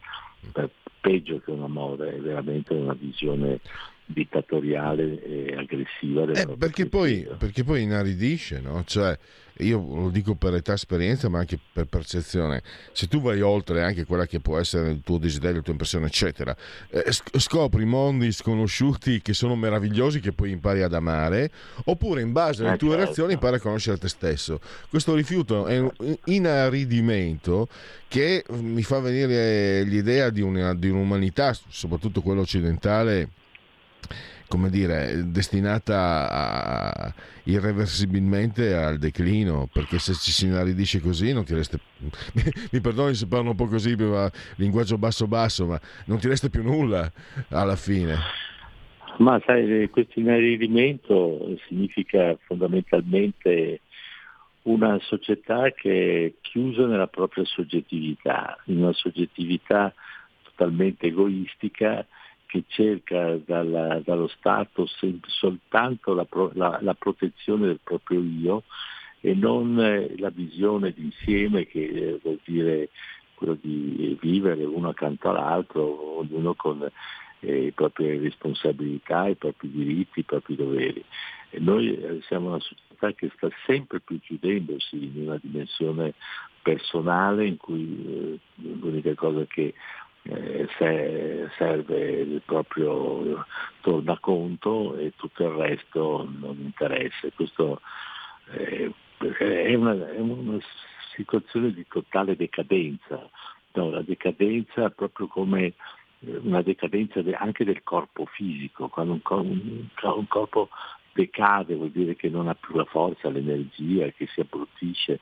peggio che una moda, è veramente una visione dittatoriale e aggressiva del eh, perché, poi, perché poi inaridisce, no? Cioè, io lo dico per età, esperienza, ma anche per percezione. Se tu vai oltre anche quella che può essere il tuo desiderio, la tua impressione, eccetera, eh, scopri mondi sconosciuti che sono meravigliosi, che poi impari ad amare, oppure in base alle tue reazioni impari a conoscere te stesso. Questo rifiuto è un inaridimento che mi fa venire l'idea di, una, di un'umanità, soprattutto quella occidentale, come dire, destinata a, irreversibilmente al declino, perché se ci si inaridisce così non ti resta, mi perdoni se parlo un po' così, ma linguaggio basso basso, ma non ti resta più nulla alla fine. Ma sai, questo inaridimento significa fondamentalmente una società che è chiusa nella propria soggettività, in una soggettività totalmente egoistica, che cerca dalla, dallo Stato soltanto la, pro, la, la protezione del proprio io, e non la visione d'insieme che vuol dire quello di vivere uno accanto all'altro, ognuno con le proprie responsabilità, i propri diritti, i propri doveri. E noi siamo una società che sta sempre più chiudendosi in una dimensione personale in cui l'unica cosa che se serve il proprio tornaconto e tutto il resto non interessa. Questo è una, è una situazione di totale decadenza, no, la decadenza proprio come una decadenza anche del corpo fisico. Quando un, cor- un corpo decade vuol dire che non ha più la forza, l'energia, che si abbruttisce.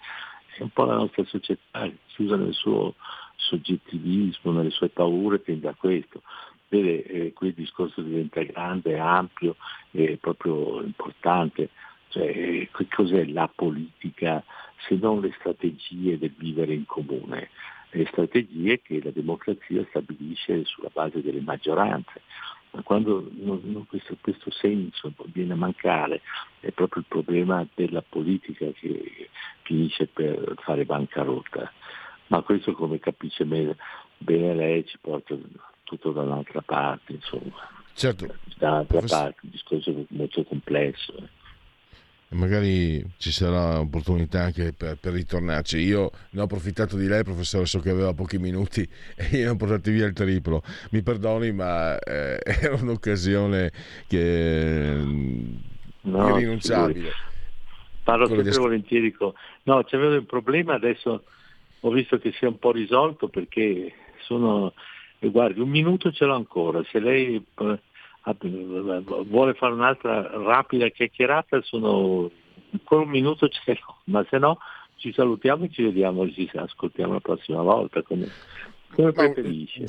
È un po' la nostra società chiusa nel suo soggettivismo, nelle sue paure, tende a questo. Vede, eh, qui il discorso diventa grande, ampio e proprio importante. Cioè, che cos'è la politica se non le strategie del vivere in comune? Le strategie che la democrazia stabilisce sulla base delle maggioranze. Ma quando non, non questo, questo senso viene a mancare, è proprio il problema della politica che finisce per fare bancarotta. Ma questo, come capisce bene lei, ci porta tutto da un'altra parte, insomma. Certo. Da un'altra professor... parte, un discorso molto complesso. E magari ci sarà opportunità anche per, per ritornarci. Io ne ho approfittato di lei, professore, so che aveva pochi minuti e io ne ho portati via il triplo. Mi perdoni, ma eh, era un'occasione che no, irrinunciabile. Parlo sempre di... volentieri con... No, c'avevo un problema adesso... Ho visto che si è un po' risolto perché sono, guardi, un minuto ce l'ho ancora. Se lei vuole fare un'altra rapida chiacchierata, sono ancora un minuto ce l'ho, ma se no ci salutiamo e ci vediamo, ci ascoltiamo la prossima volta, come, come preferisce.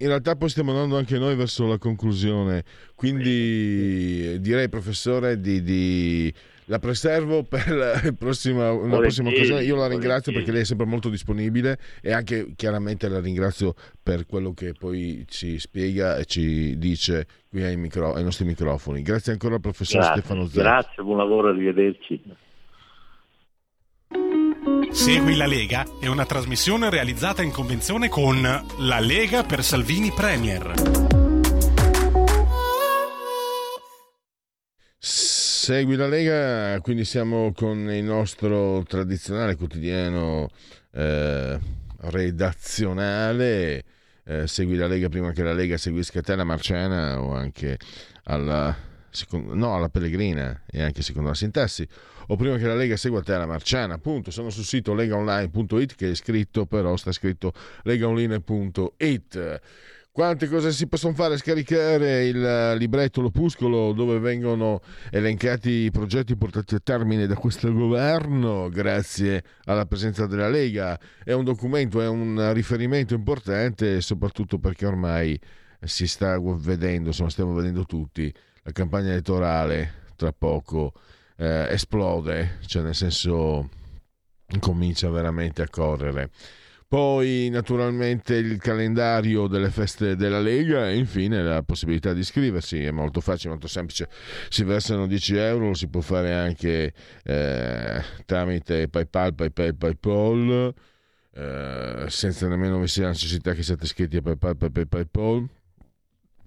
In realtà poi stiamo andando anche noi verso la conclusione, quindi direi, professore, di... di... la preservo per la prossima, una prossima occasione. Io la ringrazio perché lei è sempre molto disponibile e anche chiaramente la ringrazio per quello che poi ci spiega e ci dice qui ai, micro, ai nostri microfoni. Grazie ancora al professor grazie, Stefano Zecchi. Grazie, buon lavoro, arrivederci. Segui la Lega è una trasmissione realizzata in convenzione con la Lega per Salvini Premier. Segui la Lega, quindi siamo con il nostro tradizionale quotidiano eh, redazionale. Eh, segui la Lega prima che la Lega seguisca te, la Marciana, o anche alla, secondo, no, alla Pellegrina, e anche secondo la sintassi, o prima che la Lega segua te, la Marciana, appunto. Sono sul sito legaonline punto it, che è scritto, però sta scritto legaonline punto it. Quante cose si possono fare? Scaricare il libretto, l'opuscolo, dove vengono elencati i progetti portati a termine da questo governo grazie alla presenza della Lega. È un documento, è un riferimento importante, soprattutto perché ormai si sta vedendo, insomma, stiamo vedendo tutti, la campagna elettorale tra poco eh, esplode, cioè nel senso comincia veramente a correre. Poi naturalmente il calendario delle feste della Lega e infine la possibilità di iscriversi. È molto facile, molto semplice, si versano dieci euro, si può fare anche eh, tramite PayPal, PayPal, PayPal eh, senza nemmeno vi sia la necessità che siate iscritti a PayPal, PayPal, PayPal,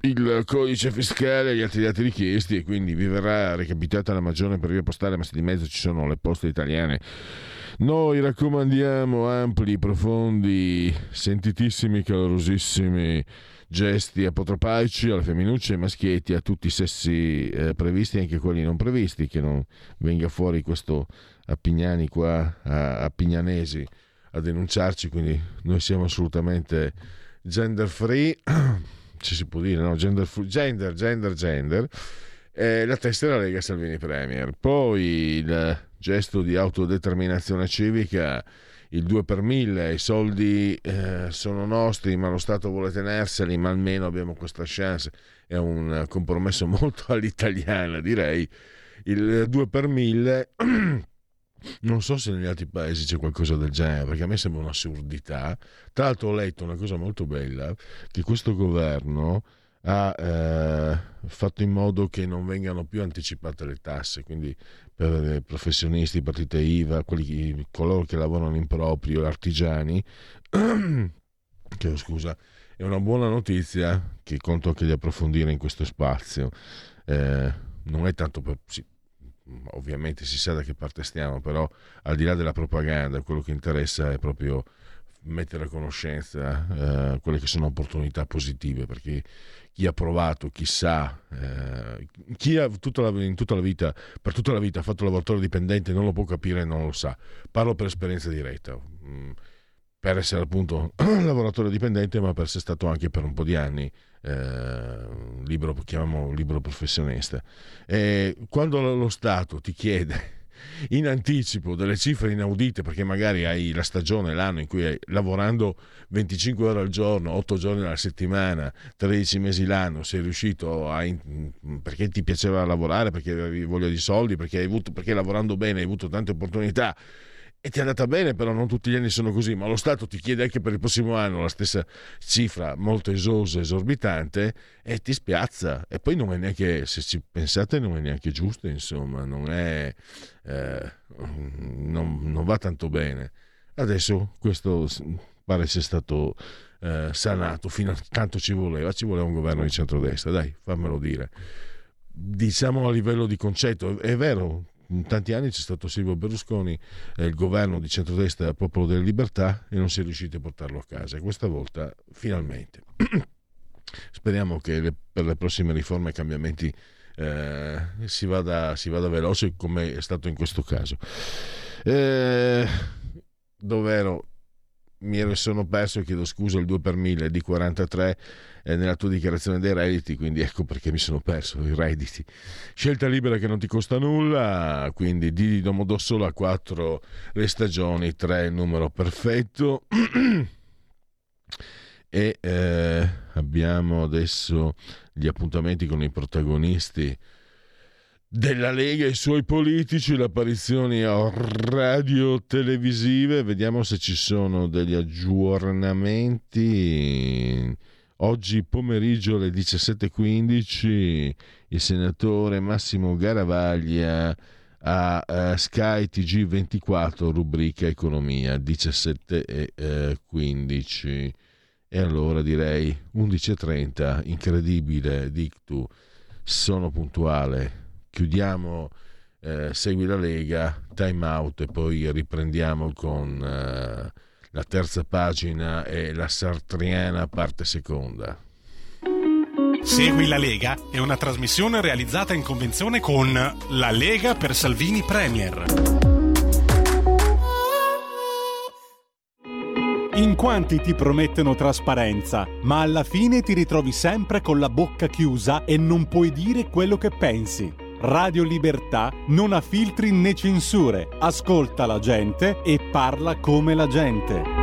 il codice fiscale e gli altri dati richiesti, e quindi vi verrà recapitata la maggiore per via postale, ma se di mezzo ci sono le poste italiane. Noi raccomandiamo ampli, profondi, sentitissimi, calorosissimi gesti apotropaici alla femminuccia e ai maschietti, a tutti i sessi eh, previsti e anche quelli non previsti, che non venga fuori questo Appignani qua, a, a Pignanesi, a denunciarci. Quindi noi siamo assolutamente gender free, ci si può dire, no? Gender, free, gender, gender, gender. Eh, la testa della Lega Salvini Premier. Poi il gesto di autodeterminazione civica, il due per mille, i soldi eh, sono nostri ma lo Stato vuole tenerseli, ma almeno abbiamo questa chance, è un compromesso molto all'italiana, direi. Il due per mille non so se negli altri paesi c'è qualcosa del genere, perché a me sembra un'assurdità. Tra l'altro ho letto una cosa molto bella, che questo governo ha eh, fatto in modo che non vengano più anticipate le tasse, quindi per professionisti, partite I V A, quelli, coloro che lavorano in proprio, artigiani, chiedo scusa. È una buona notizia che conto anche di approfondire in questo spazio. Eh, non è tanto per, sì, ovviamente si sa da che parte stiamo, però al di là della propaganda, quello che interessa è proprio mettere a conoscenza eh, quelle che sono opportunità positive, perché chi ha provato, chi sa, eh, chi ha tutta la, in tutta la vita, per tutta la vita ha fatto lavoratore dipendente non lo può capire e non lo sa. Parlo per esperienza diretta, mm, per essere appunto lavoratore dipendente, ma per essere stato anche per un po' di anni eh, libero, chiamiamo libero professionista. E quando lo Stato ti chiede in anticipo delle cifre inaudite, perché magari hai la stagione, l'anno in cui hai, lavorando venticinque ore al giorno, otto giorni alla settimana, tredici mesi l'anno, sei riuscito a, perché ti piaceva lavorare, perché avevi voglia di soldi, perché, hai avuto, perché lavorando bene hai avuto tante opportunità e ti è andata bene, però non tutti gli anni sono così, ma lo Stato ti chiede anche per il prossimo anno la stessa cifra molto esosa, esorbitante, e ti spiazza. E poi non è neanche, se ci pensate, non è neanche giusto, insomma, non è eh, non, non va tanto bene. Adesso questo pare sia stato eh, sanato, fino a tanto ci voleva ci voleva un governo di centrodestra, dai, fammelo dire, diciamo, a livello di concetto. È vero, in tanti anni c'è stato Silvio Berlusconi, eh, il governo di centrodestra del Popolo della Libertà, e non si è riusciti a portarlo a casa. Questa volta finalmente speriamo che le, per le prossime riforme e cambiamenti eh, si vada si vada veloce, come è stato in questo caso. Eh, dov'ero? Mi sono perso, chiedo scusa, il due per mille di quarantatré eh, nella tua dichiarazione dei redditi, quindi ecco perché mi sono perso i redditi. Scelta libera che non ti costa nulla, quindi di Domodossola quattro le stagioni, tre il numero perfetto. E eh, abbiamo adesso gli appuntamenti con i protagonisti della Lega e i suoi politici, le apparizioni radio-televisive. Vediamo se ci sono degli aggiornamenti. Oggi pomeriggio alle diciassette e quindici il senatore Massimo Garavaglia a, a Sky T G ventiquattro, rubrica economia, diciassette e quindici. E allora direi undici e trenta, incredibile, Dictu, sono puntuale. Chiudiamo eh, Segui la Lega, time out, e poi riprendiamo con eh, la terza pagina e la sartriana parte seconda. Segui la Lega è una trasmissione realizzata in convenzione con La Lega per Salvini Premier. In quanti ti promettono trasparenza, ma alla fine ti ritrovi sempre con la bocca chiusa e non puoi dire quello che pensi. Radio Libertà non ha filtri né censure, ascolta la gente e parla come la gente.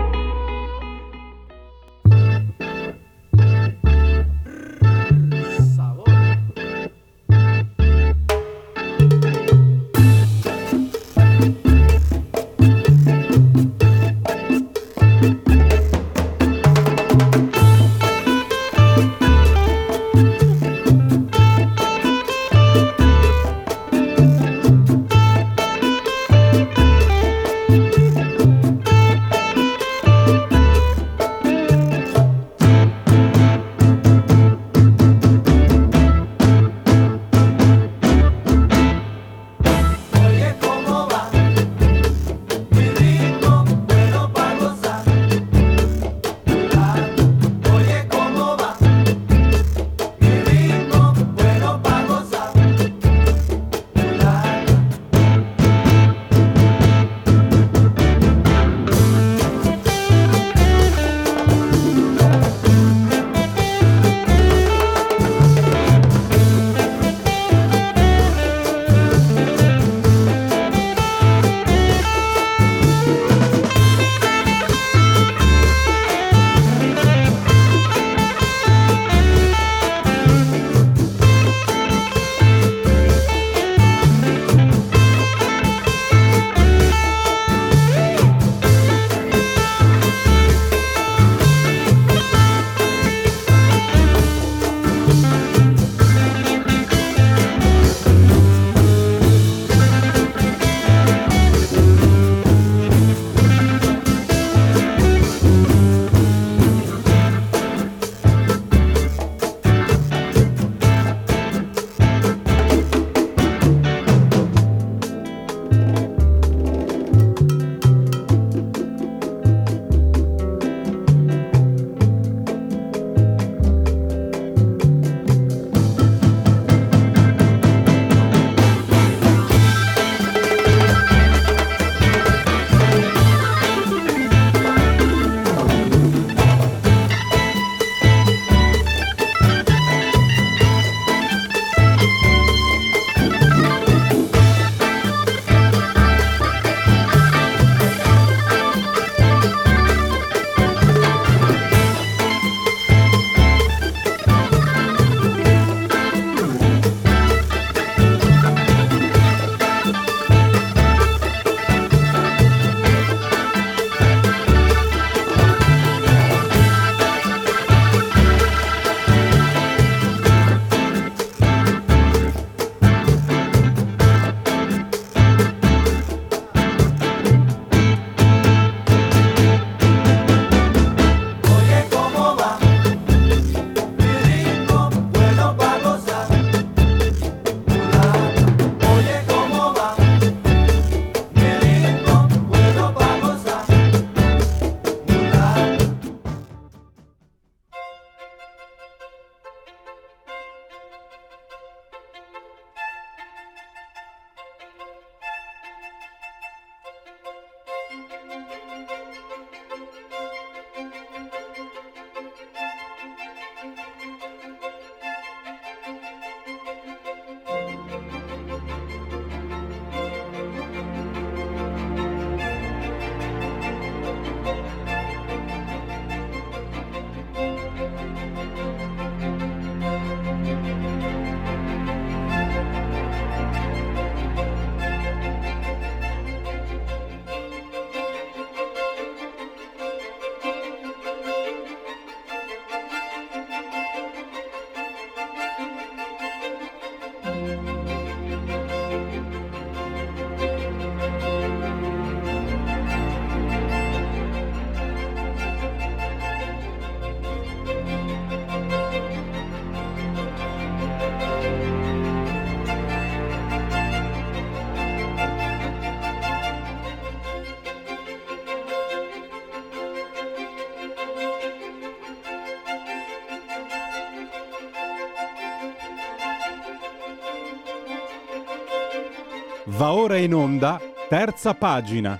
Va ora in onda Terza Pagina.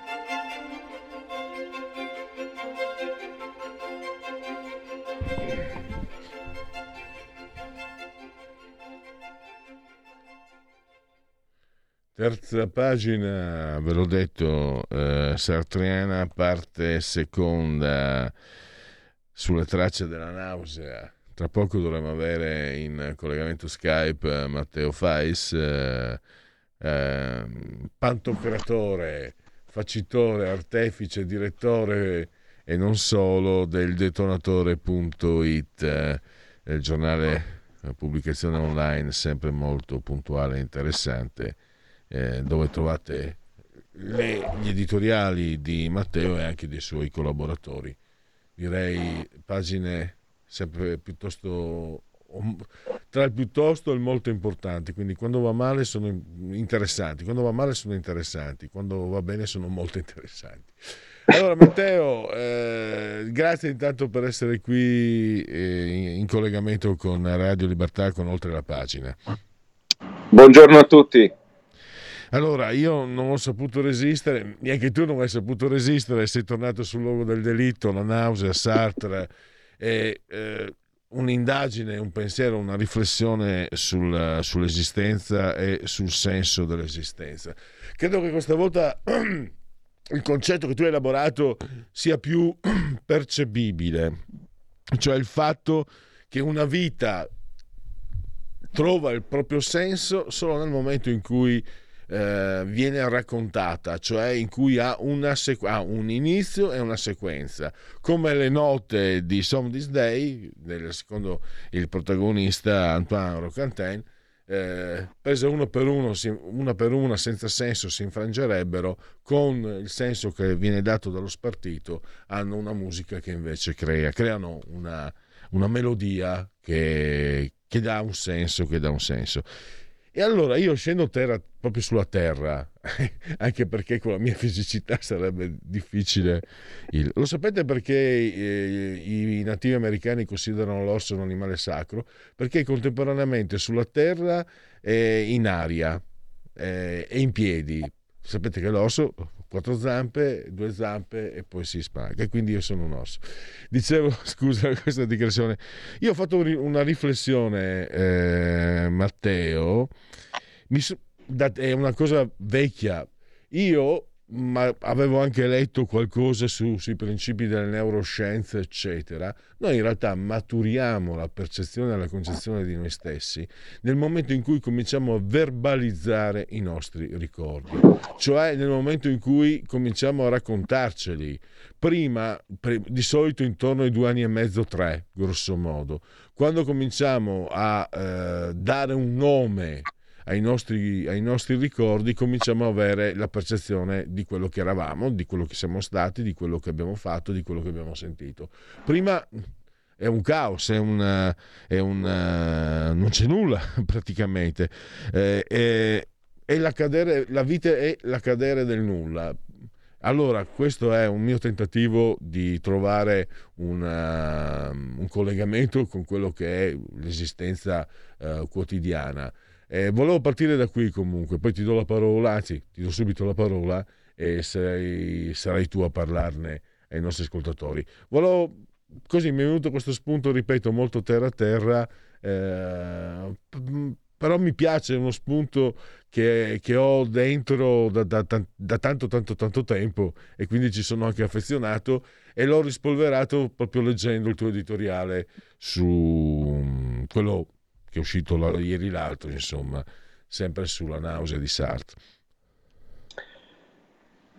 Terza pagina, ve l'ho detto, eh, sartriana, parte seconda, sulle tracce della nausea. Tra poco dovremo avere in collegamento Skype Matteo Fais, eh, eh, pantocratore, facitore, artefice, direttore e non solo del detonatore punto it, eh, il giornale, la pubblicazione online sempre molto puntuale e interessante, Eh, dove trovate le, gli editoriali di Matteo e anche dei suoi collaboratori. Direi pagine sempre piuttosto, tra il piuttosto e il molto importanti, quindi quando va male sono interessanti, quando va male sono interessanti, quando va bene sono molto interessanti. Allora Matteo, eh, grazie intanto per essere qui eh, in collegamento con Radio Libertà, con Oltre la Pagina. Buongiorno a tutti. Allora, io non ho saputo resistere, neanche tu non hai saputo resistere, sei tornato sul luogo del delitto, la nausea, Sartre, e eh, un'indagine, un pensiero, una riflessione sul, sull'esistenza e sul senso dell'esistenza. Credo che questa volta il concetto che tu hai elaborato sia più percepibile, cioè il fatto che una vita trova il proprio senso solo nel momento in cui Eh, viene raccontata, cioè in cui ha, una sequ- ha un inizio e una sequenza, come le note di Some of These Days, del, secondo il protagonista Antoine Roquentin, eh, prese uno per uno, si, una per una senza senso si infrangerebbero, con il senso che viene dato dallo spartito hanno una musica che invece crea, creano una, una melodia che, che dà un senso, che dà un senso. E allora io scendo terra, proprio sulla terra, anche perché con la mia fisicità sarebbe difficile. Il... Lo sapete perché eh, i nativi americani considerano l'osso un animale sacro? Perché contemporaneamente sulla terra, eh, in aria eh, e in piedi. Sapete che l'osso quattro zampe, due zampe e poi si spanca, e quindi io sono un osso. Dicevo, scusa questa digressione, io ho fatto una riflessione, eh, Matteo, mi so, da, è una cosa vecchia, io ma avevo anche letto qualcosa su, sui principi delle neuroscienze eccetera. Noi in realtà maturiamo la percezione e la concezione di noi stessi nel momento in cui cominciamo a verbalizzare i nostri ricordi, cioè nel momento in cui cominciamo a raccontarceli, prima di solito intorno ai due anni e mezzo, tre grosso modo, quando cominciamo a eh, dare un nome Ai nostri, ai nostri ricordi, cominciamo a avere la percezione di quello che eravamo, di quello che siamo stati, di quello che abbiamo fatto, di quello che abbiamo sentito. Prima è un caos, è un, è un non c'è nulla praticamente, eh, è, è la cadere, la vita è la cadere del nulla. Allora questo è un mio tentativo di trovare una, un collegamento con quello che è l'esistenza eh, quotidiana. Eh, volevo partire da qui comunque, poi ti do la parola, anzi ti do subito la parola e sarai, sarai tu a parlarne ai nostri ascoltatori. Volevo, così mi è venuto questo spunto, ripeto, molto terra a terra, eh, però mi piace, uno spunto che, che ho dentro da, da, da tanto tanto tanto tempo, e quindi ci sono anche affezionato e l'ho rispolverato proprio leggendo il tuo editoriale su quello che è uscito la, ieri l'altro, insomma, sempre sulla nausea di Sartre.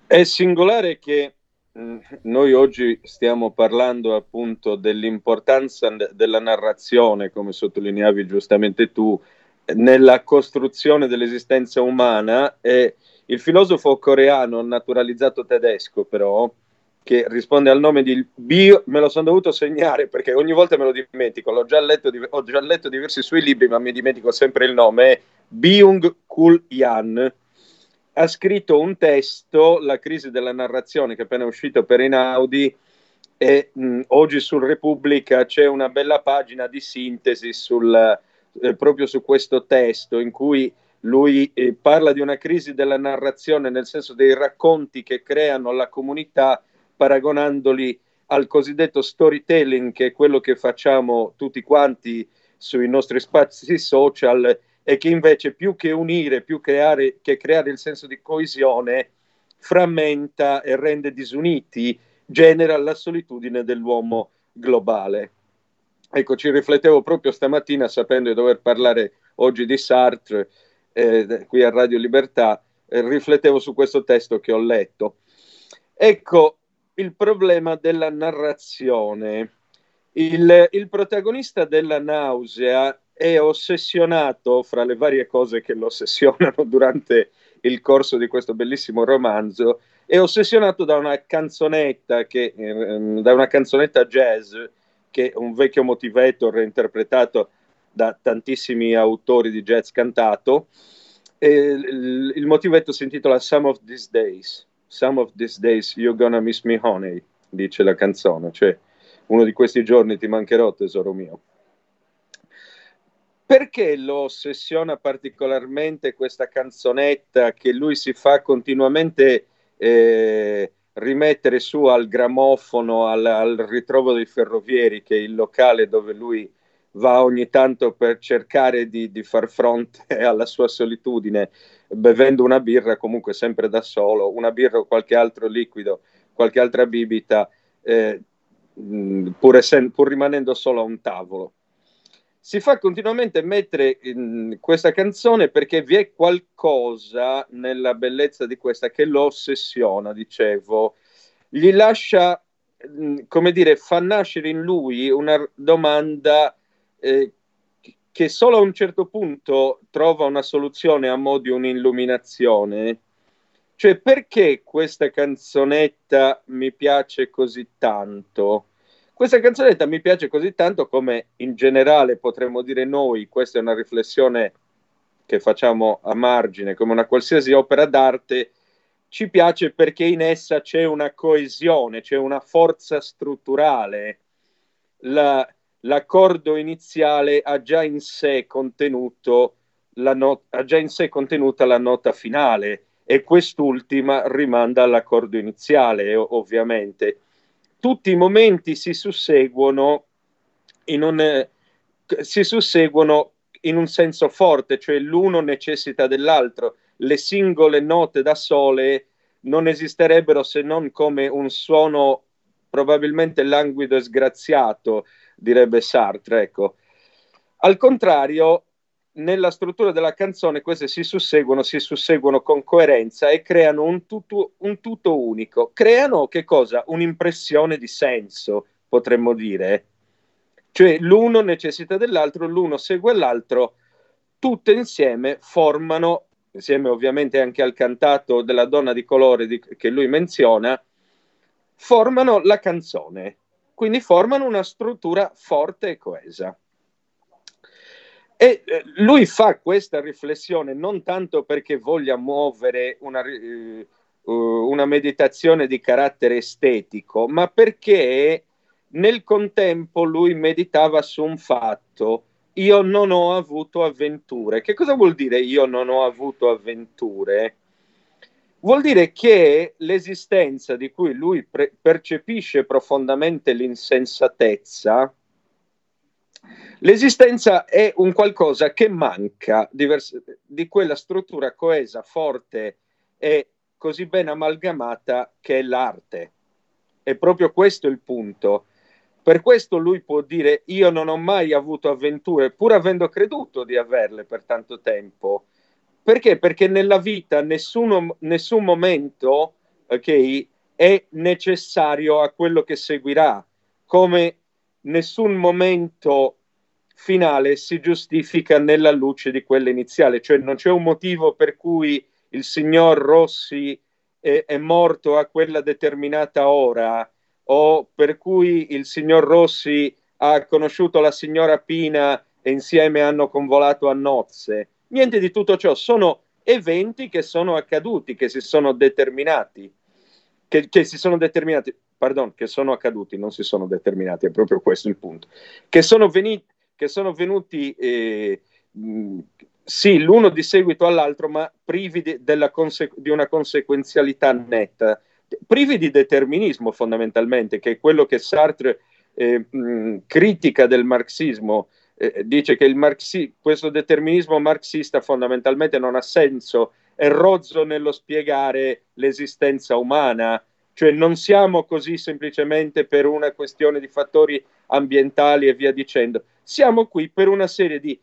È singolare che mh, noi oggi stiamo parlando appunto dell'importanza della narrazione, come sottolineavi giustamente tu, nella costruzione dell'esistenza umana. E il filosofo coreano naturalizzato tedesco, però, che risponde al nome di Bio, me lo sono dovuto segnare perché ogni volta me lo dimentico, l'ho già letto, ho già letto diversi suoi libri ma mi dimentico sempre il nome, è Byung-Chul Han. Ha scritto un testo, La crisi della narrazione, che è appena uscito per Einaudi, e mh, oggi su Repubblica c'è una bella pagina di sintesi sul, eh, proprio su questo testo, in cui Lui eh, parla di una crisi della narrazione, nel senso dei racconti che creano la comunità, paragonandoli al cosiddetto storytelling, che è quello che facciamo tutti quanti sui nostri spazi social, e che invece più che unire, più creare, che creare il senso di coesione, frammenta e rende disuniti, genera la solitudine dell'uomo globale. Ecco, ci riflettevo proprio stamattina, sapendo di dover parlare oggi di Sartre, eh, qui a Radio Libertà, eh, riflettevo su questo testo che ho letto. Ecco, il problema della narrazione. Il, il protagonista della nausea è ossessionato, fra le varie cose che lo ossessionano durante il corso di questo bellissimo romanzo, è ossessionato da una canzonetta, che, eh, da una canzonetta jazz, che è un vecchio motivetto reinterpretato da tantissimi autori di jazz cantato. E il, il motivetto si intitola Some of These Days. Some of These Days You're Gonna Miss Me Honey, dice la canzone, cioè uno di questi giorni ti mancherò, tesoro mio. Perché lo ossessiona particolarmente questa canzonetta che lui si fa continuamente eh, rimettere su al grammofono, al, al ritrovo dei ferrovieri, che è il locale dove lui va ogni tanto per cercare di, di far fronte alla sua solitudine, bevendo una birra, comunque sempre da solo, una birra o qualche altro liquido, qualche altra bibita, eh, pur, essendo, pur rimanendo solo a un tavolo. Si fa continuamente mettere in questa canzone perché vi è qualcosa nella bellezza di questa che lo ossessiona, dicevo, gli lascia, come dire, fa nascere in lui una domanda eh, che solo a un certo punto trova una soluzione a mo' di un'illuminazione, cioè perché questa canzonetta mi piace così tanto? Questa canzonetta mi piace così tanto come in generale potremmo dire noi, questa è una riflessione che facciamo a margine, come una qualsiasi opera d'arte, ci piace perché in essa c'è una coesione, c'è una forza strutturale. La, l'accordo iniziale ha già in sé contenuto la not- ha già in sé contenuta la nota finale, e quest'ultima rimanda all'accordo iniziale, ovviamente. Tutti i momenti si susseguono in un, si susseguono in un senso forte, cioè l'uno necessita dell'altro. Le singole note da sole non esisterebbero se non come un suono probabilmente languido e sgraziato, direbbe Sartre. Ecco. Al contrario, nella struttura della canzone queste si susseguono, si susseguono con coerenza e creano un tutto, un tutto unico. Creano che cosa? Un'impressione di senso, potremmo dire. Cioè l'uno necessita dell'altro, l'uno segue l'altro, tutte insieme formano, insieme ovviamente anche al cantato della donna di colore di, che lui menziona, formano la canzone. Quindi formano una struttura forte e coesa. E lui fa questa riflessione non tanto perché voglia muovere una, eh, una meditazione di carattere estetico, ma perché nel contempo lui meditava su un fatto: io non ho avuto avventure. Che cosa vuol dire io non ho avuto avventure? Vuol dire che l'esistenza di cui lui pre- percepisce profondamente l'insensatezza, l'esistenza è un qualcosa che manca divers- di quella struttura coesa, forte e così ben amalgamata che è l'arte. È proprio questo il punto. Per questo lui può dire io non ho mai avuto avventure, pur avendo creduto di averle per tanto tempo. Perché? Perché nella vita nessuno, nessun momento, okay, è necessario a quello che seguirà, come nessun momento finale si giustifica nella luce di quella iniziale, cioè non c'è un motivo per cui il signor Rossi è, è morto a quella determinata ora, o per cui il signor Rossi ha conosciuto la signora Pina e insieme hanno convolato a nozze. Niente di tutto ciò, sono eventi che sono accaduti, che si sono determinati, che, che si sono determinati, pardon, che sono accaduti, non si sono determinati, è proprio questo il punto, che sono veniti che sono venuti eh, mh, sì, l'uno di seguito all'altro, ma privi di, della conse- di una conseguenzialità netta, privi di determinismo fondamentalmente, che è quello che Sartre eh, mh, critica del marxismo. Eh, dice che il marxi- questo determinismo marxista fondamentalmente non ha senso, è rozzo nello spiegare l'esistenza umana, cioè non siamo così semplicemente per una questione di fattori ambientali e via dicendo, siamo qui per una serie di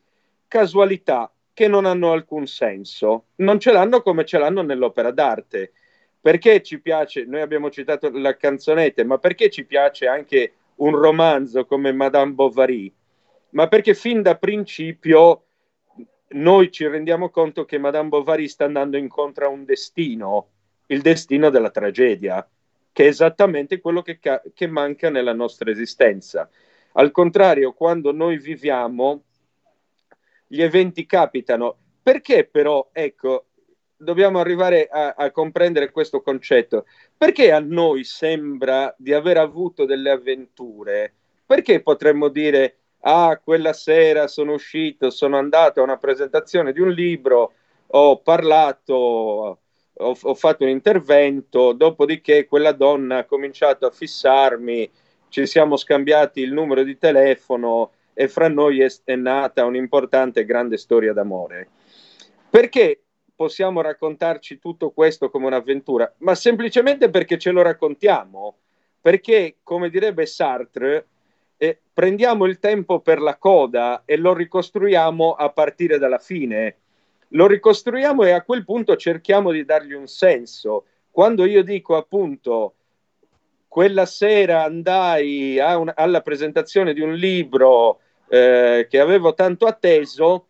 casualità che non hanno alcun senso, non ce l'hanno come ce l'hanno nell'opera d'arte, perché ci piace, noi abbiamo citato la canzonetta, ma perché ci piace anche un romanzo come Madame Bovary, ma perché fin da principio noi ci rendiamo conto che Madame Bovary sta andando incontro a un destino, il destino della tragedia, che è esattamente quello che, ca- che manca nella nostra esistenza. Al contrario, quando noi viviamo, gli eventi capitano. Perché però, ecco, dobbiamo arrivare a, a comprendere questo concetto. Perché a noi sembra di aver avuto delle avventure? Perché potremmo dire, ah, quella sera sono uscito, sono andato a una presentazione di un libro, ho parlato, ho, ho fatto un intervento, dopodiché quella donna ha cominciato a fissarmi, ci siamo scambiati il numero di telefono e fra noi è, è nata un'importante e grande storia d'amore. Perché possiamo raccontarci tutto questo come un'avventura? Ma semplicemente perché ce lo raccontiamo, perché, come direbbe Sartre, e prendiamo il tempo per la coda e lo ricostruiamo a partire dalla fine, lo ricostruiamo e a quel punto cerchiamo di dargli un senso. Quando io dico appunto quella sera andai a un, alla presentazione di un libro eh, che avevo tanto atteso,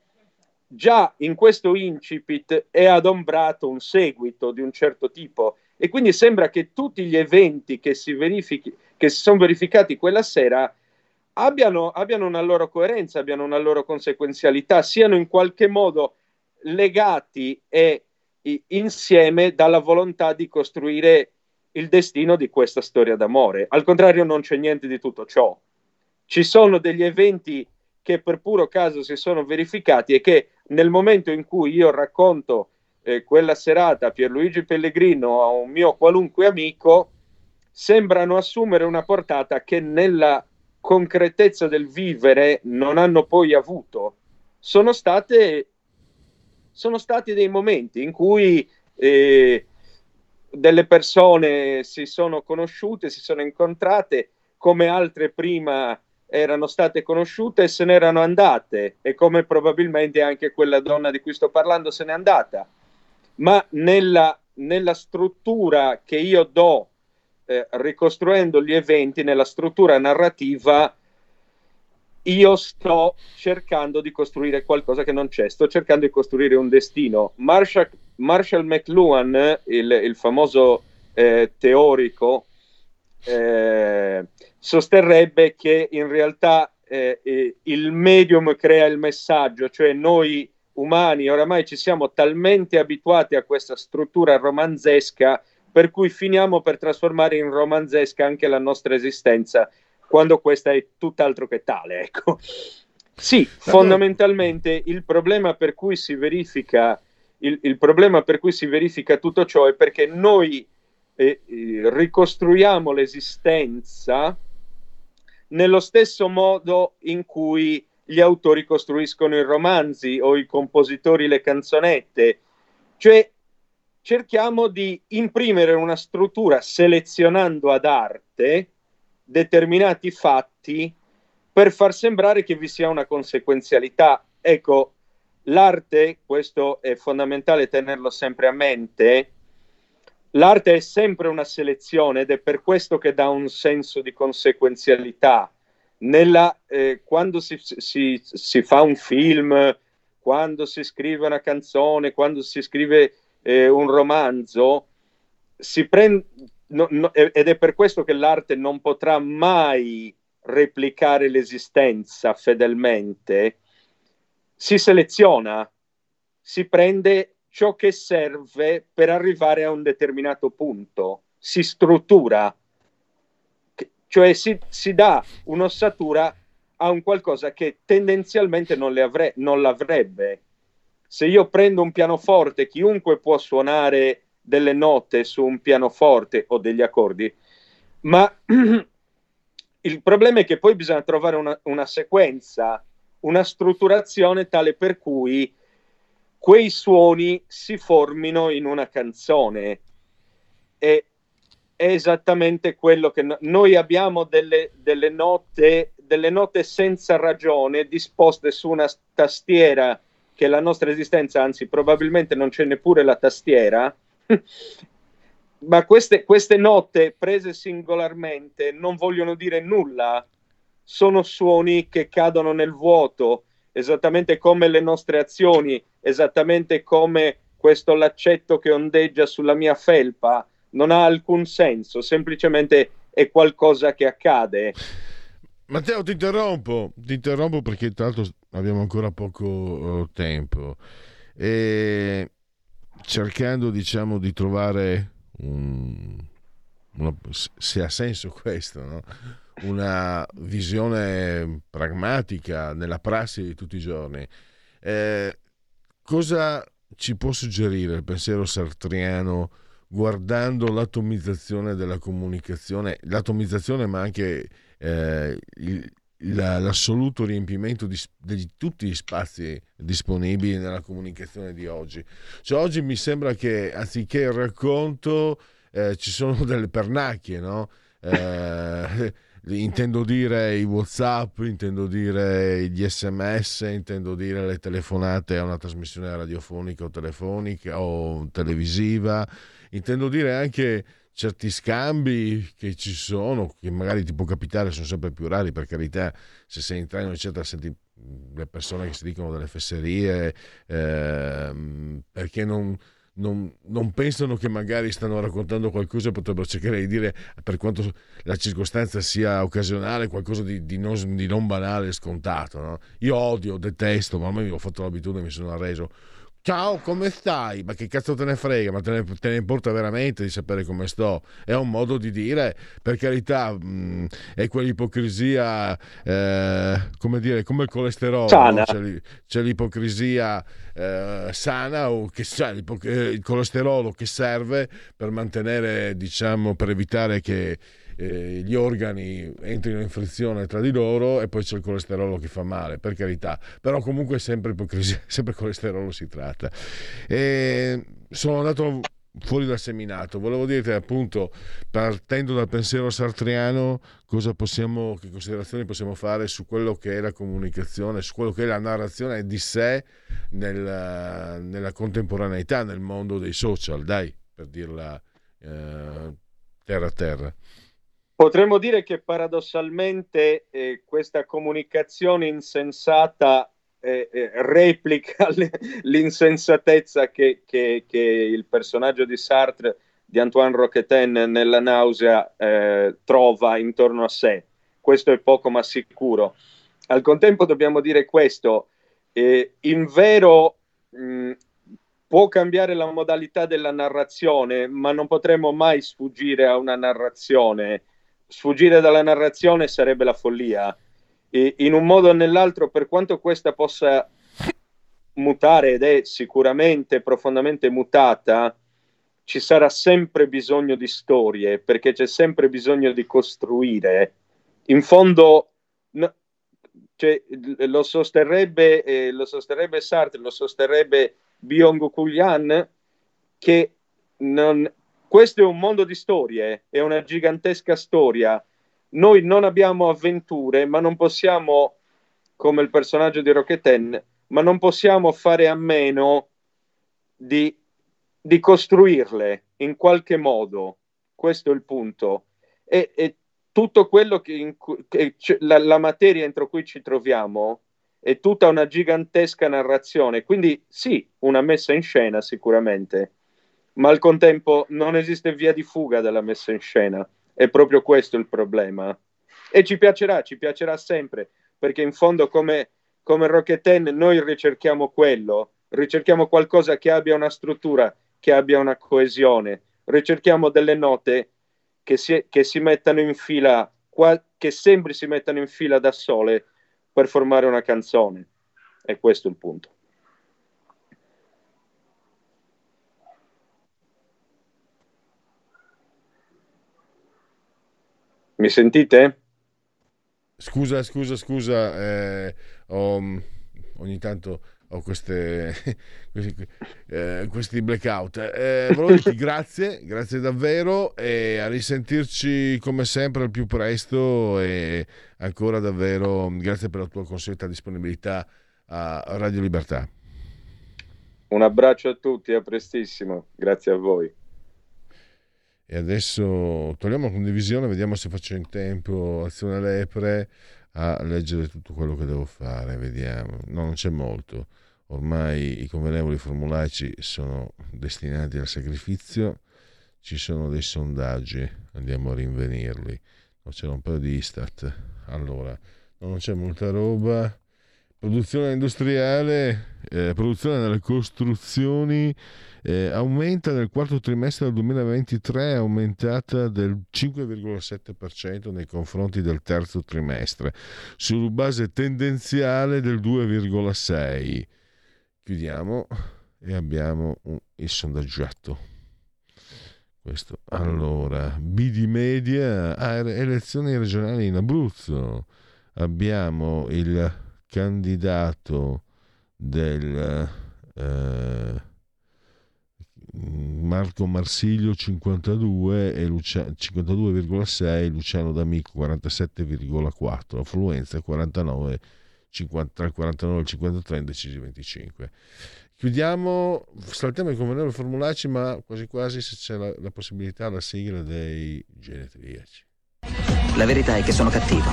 già in questo incipit è adombrato un seguito di un certo tipo e quindi sembra che tutti gli eventi che si verifichi, che si sono verificati quella sera Abbiano, abbiano una loro coerenza, abbiano una loro conseguenzialità, siano in qualche modo legati e insieme dalla volontà di costruire il destino di questa storia d'amore. Al contrario non c'è niente di tutto ciò. Ci sono degli eventi che per puro caso si sono verificati e che nel momento in cui io racconto eh, quella serata a Pierluigi Pellegrino, a un mio qualunque amico, sembrano assumere una portata che nella concretezza del vivere non hanno poi avuto. Sono state sono stati dei momenti in cui eh, delle persone si sono conosciute, si sono incontrate, come altre prima erano state conosciute e se n'erano andate, e come probabilmente anche quella donna di cui sto parlando se n'è andata, ma nella, nella struttura che io do, Eh, ricostruendo gli eventi, nella struttura narrativa io sto cercando di costruire qualcosa che non c'è, sto cercando di costruire un destino. Marshall, Marshall McLuhan, il, il famoso eh, teorico, eh, sosterrebbe che in realtà eh, eh, il medium crea il messaggio, cioè noi umani oramai ci siamo talmente abituati a questa struttura romanzesca per cui finiamo per trasformare in romanzesca anche la nostra esistenza, quando questa è tutt'altro che tale, ecco. Sì, fondamentalmente il problema per cui si verifica, il, il problema per cui si verifica tutto ciò è perché noi eh, ricostruiamo l'esistenza nello stesso modo in cui gli autori costruiscono i romanzi o i compositori le canzonette, cioè cerchiamo di imprimere una struttura selezionando ad arte determinati fatti per far sembrare che vi sia una conseguenzialità. Ecco, l'arte, questo è fondamentale tenerlo sempre a mente, l'arte è sempre una selezione ed è per questo che dà un senso di conseguenzialità. Nella, eh, quando si, si, si fa un film, quando si scrive una canzone, quando si scrive un romanzo, si prende no, no, ed è per questo che l'arte non potrà mai replicare l'esistenza fedelmente, si seleziona, si prende ciò che serve per arrivare a un determinato punto, si struttura, cioè si, si dà un'ossatura a un qualcosa che tendenzialmente non, le avre- non l'avrebbe. se io prendo un pianoforte, chiunque può suonare delle note su un pianoforte o degli accordi, ma il problema è che poi bisogna trovare una, una sequenza, una strutturazione tale per cui quei suoni si formino in una canzone. E è esattamente quello che no- noi abbiamo delle, delle note, delle note senza ragione disposte su una tastiera, che la nostra esistenza, anzi probabilmente non c'è neppure la tastiera, ma queste, queste note prese singolarmente non vogliono dire nulla, sono suoni che cadono nel vuoto, esattamente come le nostre azioni, esattamente come questo laccetto che ondeggia sulla mia felpa. Non ha alcun senso, semplicemente è qualcosa che accade. Matteo, ti interrompo, ti interrompo perché tra l'altro abbiamo ancora poco tempo e cercando, diciamo, di trovare un, una, se ha senso questo, no? Una visione pragmatica nella prassi di tutti i giorni. Eh, cosa ci può suggerire il pensiero sartriano guardando l'atomizzazione della comunicazione, l'atomizzazione ma anche eh, il, la, l'assoluto riempimento di, di tutti gli spazi disponibili nella comunicazione di oggi? Cioè oggi mi sembra che anziché il racconto eh, ci sono delle pernacchie, no? Eh, intendo dire i WhatsApp, intendo dire gli S M S, intendo dire le telefonate a una trasmissione radiofonica o telefonica o televisiva, intendo dire anche certi scambi che ci sono, che magari ti può capitare, sono sempre più rari, per carità, se sei in treno eccetera senti le persone che si dicono delle fesserie eh, perché non Non, non pensano che magari stanno raccontando qualcosa, potrebbero cercare di dire, per quanto la circostanza sia occasionale, qualcosa di, di, non, di non banale e scontato, no? Io odio, detesto, ma ormai ho fatto l'abitudine, mi sono arreso. Ciao, come stai? Ma che cazzo te ne frega? Ma te ne, te ne importa veramente di sapere come sto? È un modo di dire, per carità, mh, è quell'ipocrisia, eh, come dire, come il colesterolo. No? C'è, c'è l'ipocrisia eh, sana, o che c'è il colesterolo che serve per mantenere, diciamo, per evitare che eh, gli organi entrino in frizione tra di loro, e poi c'è il colesterolo che fa male, per carità, però comunque è sempre ipocrisia, sempre colesterolo si tratta. E sono andato fuori dal seminato, volevo dirti appunto, partendo dal pensiero sartriano, cosa possiamo, che considerazioni possiamo fare su quello che è la comunicazione, su quello che è la narrazione di sé nella, nella contemporaneità, nel mondo dei social, dai, per dirla eh, terra a terra. Potremmo dire che paradossalmente eh, questa comunicazione insensata eh, eh, replica le, l'insensatezza che, che, che il personaggio di Sartre, di Antoine Roquentin, nella nausea eh, trova intorno a sé. Questo è poco ma sicuro. Al contempo dobbiamo dire questo, eh, in vero mh, può cambiare la modalità della narrazione, ma non potremo mai sfuggire a una narrazione. Sfuggire dalla narrazione sarebbe la follia, e in un modo o nell'altro, per quanto questa possa mutare, ed è sicuramente profondamente mutata, ci sarà sempre bisogno di storie, perché c'è sempre bisogno di costruire. In fondo no, cioè, lo sosterrebbe eh, lo sosterrebbe Sartre, lo sosterrebbe Byung-Chul Han, che non... Questo è un mondo di storie, è una gigantesca storia. Noi non abbiamo avventure, ma non possiamo, come il personaggio di Roquentin, ma non possiamo fare a meno di, di costruirle in qualche modo. Questo è il punto. E, e tutto quello che, in cui, che la, la materia entro cui ci troviamo è tutta una gigantesca narrazione. Quindi sì, una messa in scena sicuramente. Ma al contempo non esiste via di fuga dalla messa in scena, è proprio questo il problema. E ci piacerà, ci piacerà sempre, perché in fondo come, come Roquentin noi ricerchiamo quello, ricerchiamo qualcosa che abbia una struttura, che abbia una coesione, ricerchiamo delle note che si, che si mettano in fila, che sembri si mettano in fila da sole per formare una canzone. E questo è il punto. Mi sentite? Scusa, scusa, scusa, eh, ho, ogni tanto ho queste, questi, eh, questi blackout. Eh, volevo dirti grazie, grazie davvero, e a risentirci come sempre al più presto, e ancora davvero grazie per la tua consueta disponibilità a Radio Libertà. Un abbraccio a tutti, a prestissimo, grazie a voi. E adesso togliamo la condivisione, vediamo se faccio in tempo Azione Lepre a leggere tutto quello che devo fare, vediamo. No, non c'è molto, ormai i convenevoli formulaici sono destinati al sacrificio, ci sono dei sondaggi, andiamo a rinvenirli. No, c'era un paio di Istat, allora no, non c'è molta roba. Produzione industriale, eh, produzione delle costruzioni eh, aumenta nel quarto trimestre del duemilaventitré, è aumentata del cinque virgola sette per cento nei confronti del terzo trimestre, su base tendenziale del due virgola sei per cento. Chiudiamo e abbiamo un, il sondaggiato. Questo. Allora, B D Media, ah, elezioni regionali in Abruzzo. Abbiamo il candidato del eh, Marco Marsiglio cinquantadue e Lucia, cinquantadue virgola sei, Luciano D'Amico quarantasette virgola quattro, affluenza quarantanove, cinquanta, tra il quarantanove e il cinquantatré, decisi venticinque. Chiudiamo, saltiamo i convenevoli formulaici, ma quasi quasi, se c'è la, la possibilità, la sigla dei genetriaci. La verità è che sono cattivo,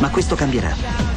ma questo cambierà.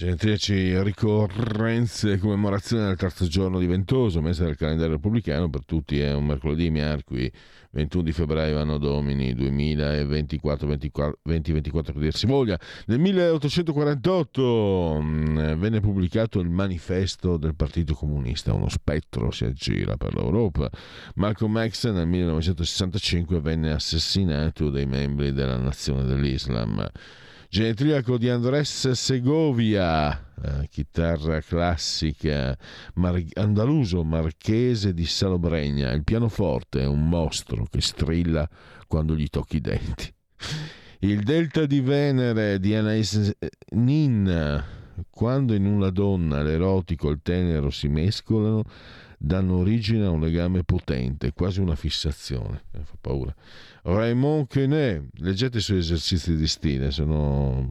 Genetriaci, ricorrenze e commemorazione del terzo giorno di Ventoso, mese del calendario repubblicano, per tutti è un mercoledì, miarqui, ventuno di febbraio, anno domini duemilaventiquattro, venti ventiquattro per dir si voglia. Nel milleottocentoquarantotto mh, venne pubblicato il manifesto del Partito Comunista, uno spettro si aggira per l'Europa. Malcolm X nel millenovecentosessantacinque venne assassinato dai membri della Nazione dell'Islam. Genetriaco di Andrés Segovia, eh, chitarra classica, mar- andaluso marchese di Salobregna. Il pianoforte è un mostro che strilla quando gli tocchi i denti. Il Delta di Venere di Anais Nin, quando in una donna l'erotico e il tenero si mescolano, danno origine a un legame potente, quasi una fissazione. Eh, fa paura. Raymond Quenet, leggete i suoi esercizi di stile, sono...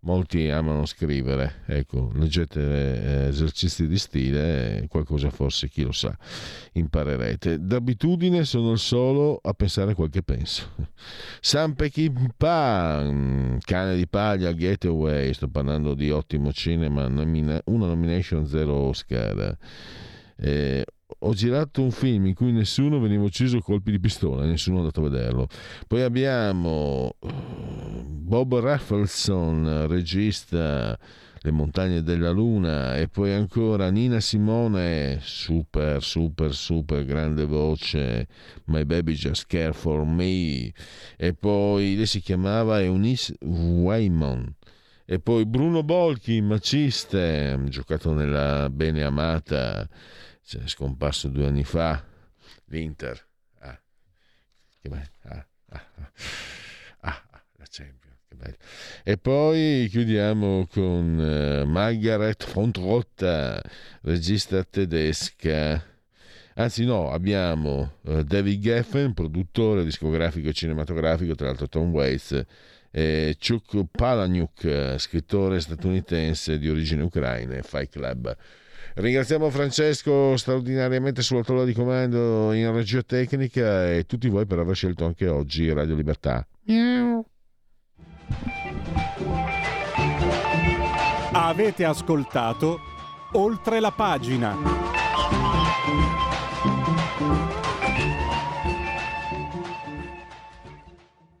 molti amano scrivere, ecco, leggete eh, esercizi di stile, eh, qualcosa forse, chi lo sa, imparerete. D'abitudine sono il solo a pensare quel che penso. Sampe Kimpa, Cane di paglia, Getaway, sto parlando di ottimo cinema, nomina- una nomination, zero Oscar. Eh, ho girato un film in cui nessuno veniva ucciso a colpi di pistola, nessuno è andato a vederlo. Poi abbiamo Bob Rafelson, regista Le montagne della luna, e poi ancora Nina Simone, super super super grande voce, My Baby Just Care For Me, e poi lei si chiamava Eunice Wyman. E poi Bruno Bolchi, Maciste, giocato nella bene amata, cioè, scomparso due anni fa, l'Inter, ah, che bello, ah, ah, ah, ah, la Champions, che bello. E poi chiudiamo con uh, Margaret von Trotta, regista tedesca. Anzi no, abbiamo uh, David Geffen, produttore discografico e cinematografico, tra l'altro Tom Waits, e Chuck Palahniuk, scrittore statunitense di origine ucraina, Fight Club. Ringraziamo Francesco straordinariamente sulla tolla di comando in regia tecnica e tutti voi per aver scelto anche oggi Radio Libertà. Miau. Avete ascoltato Oltre la pagina.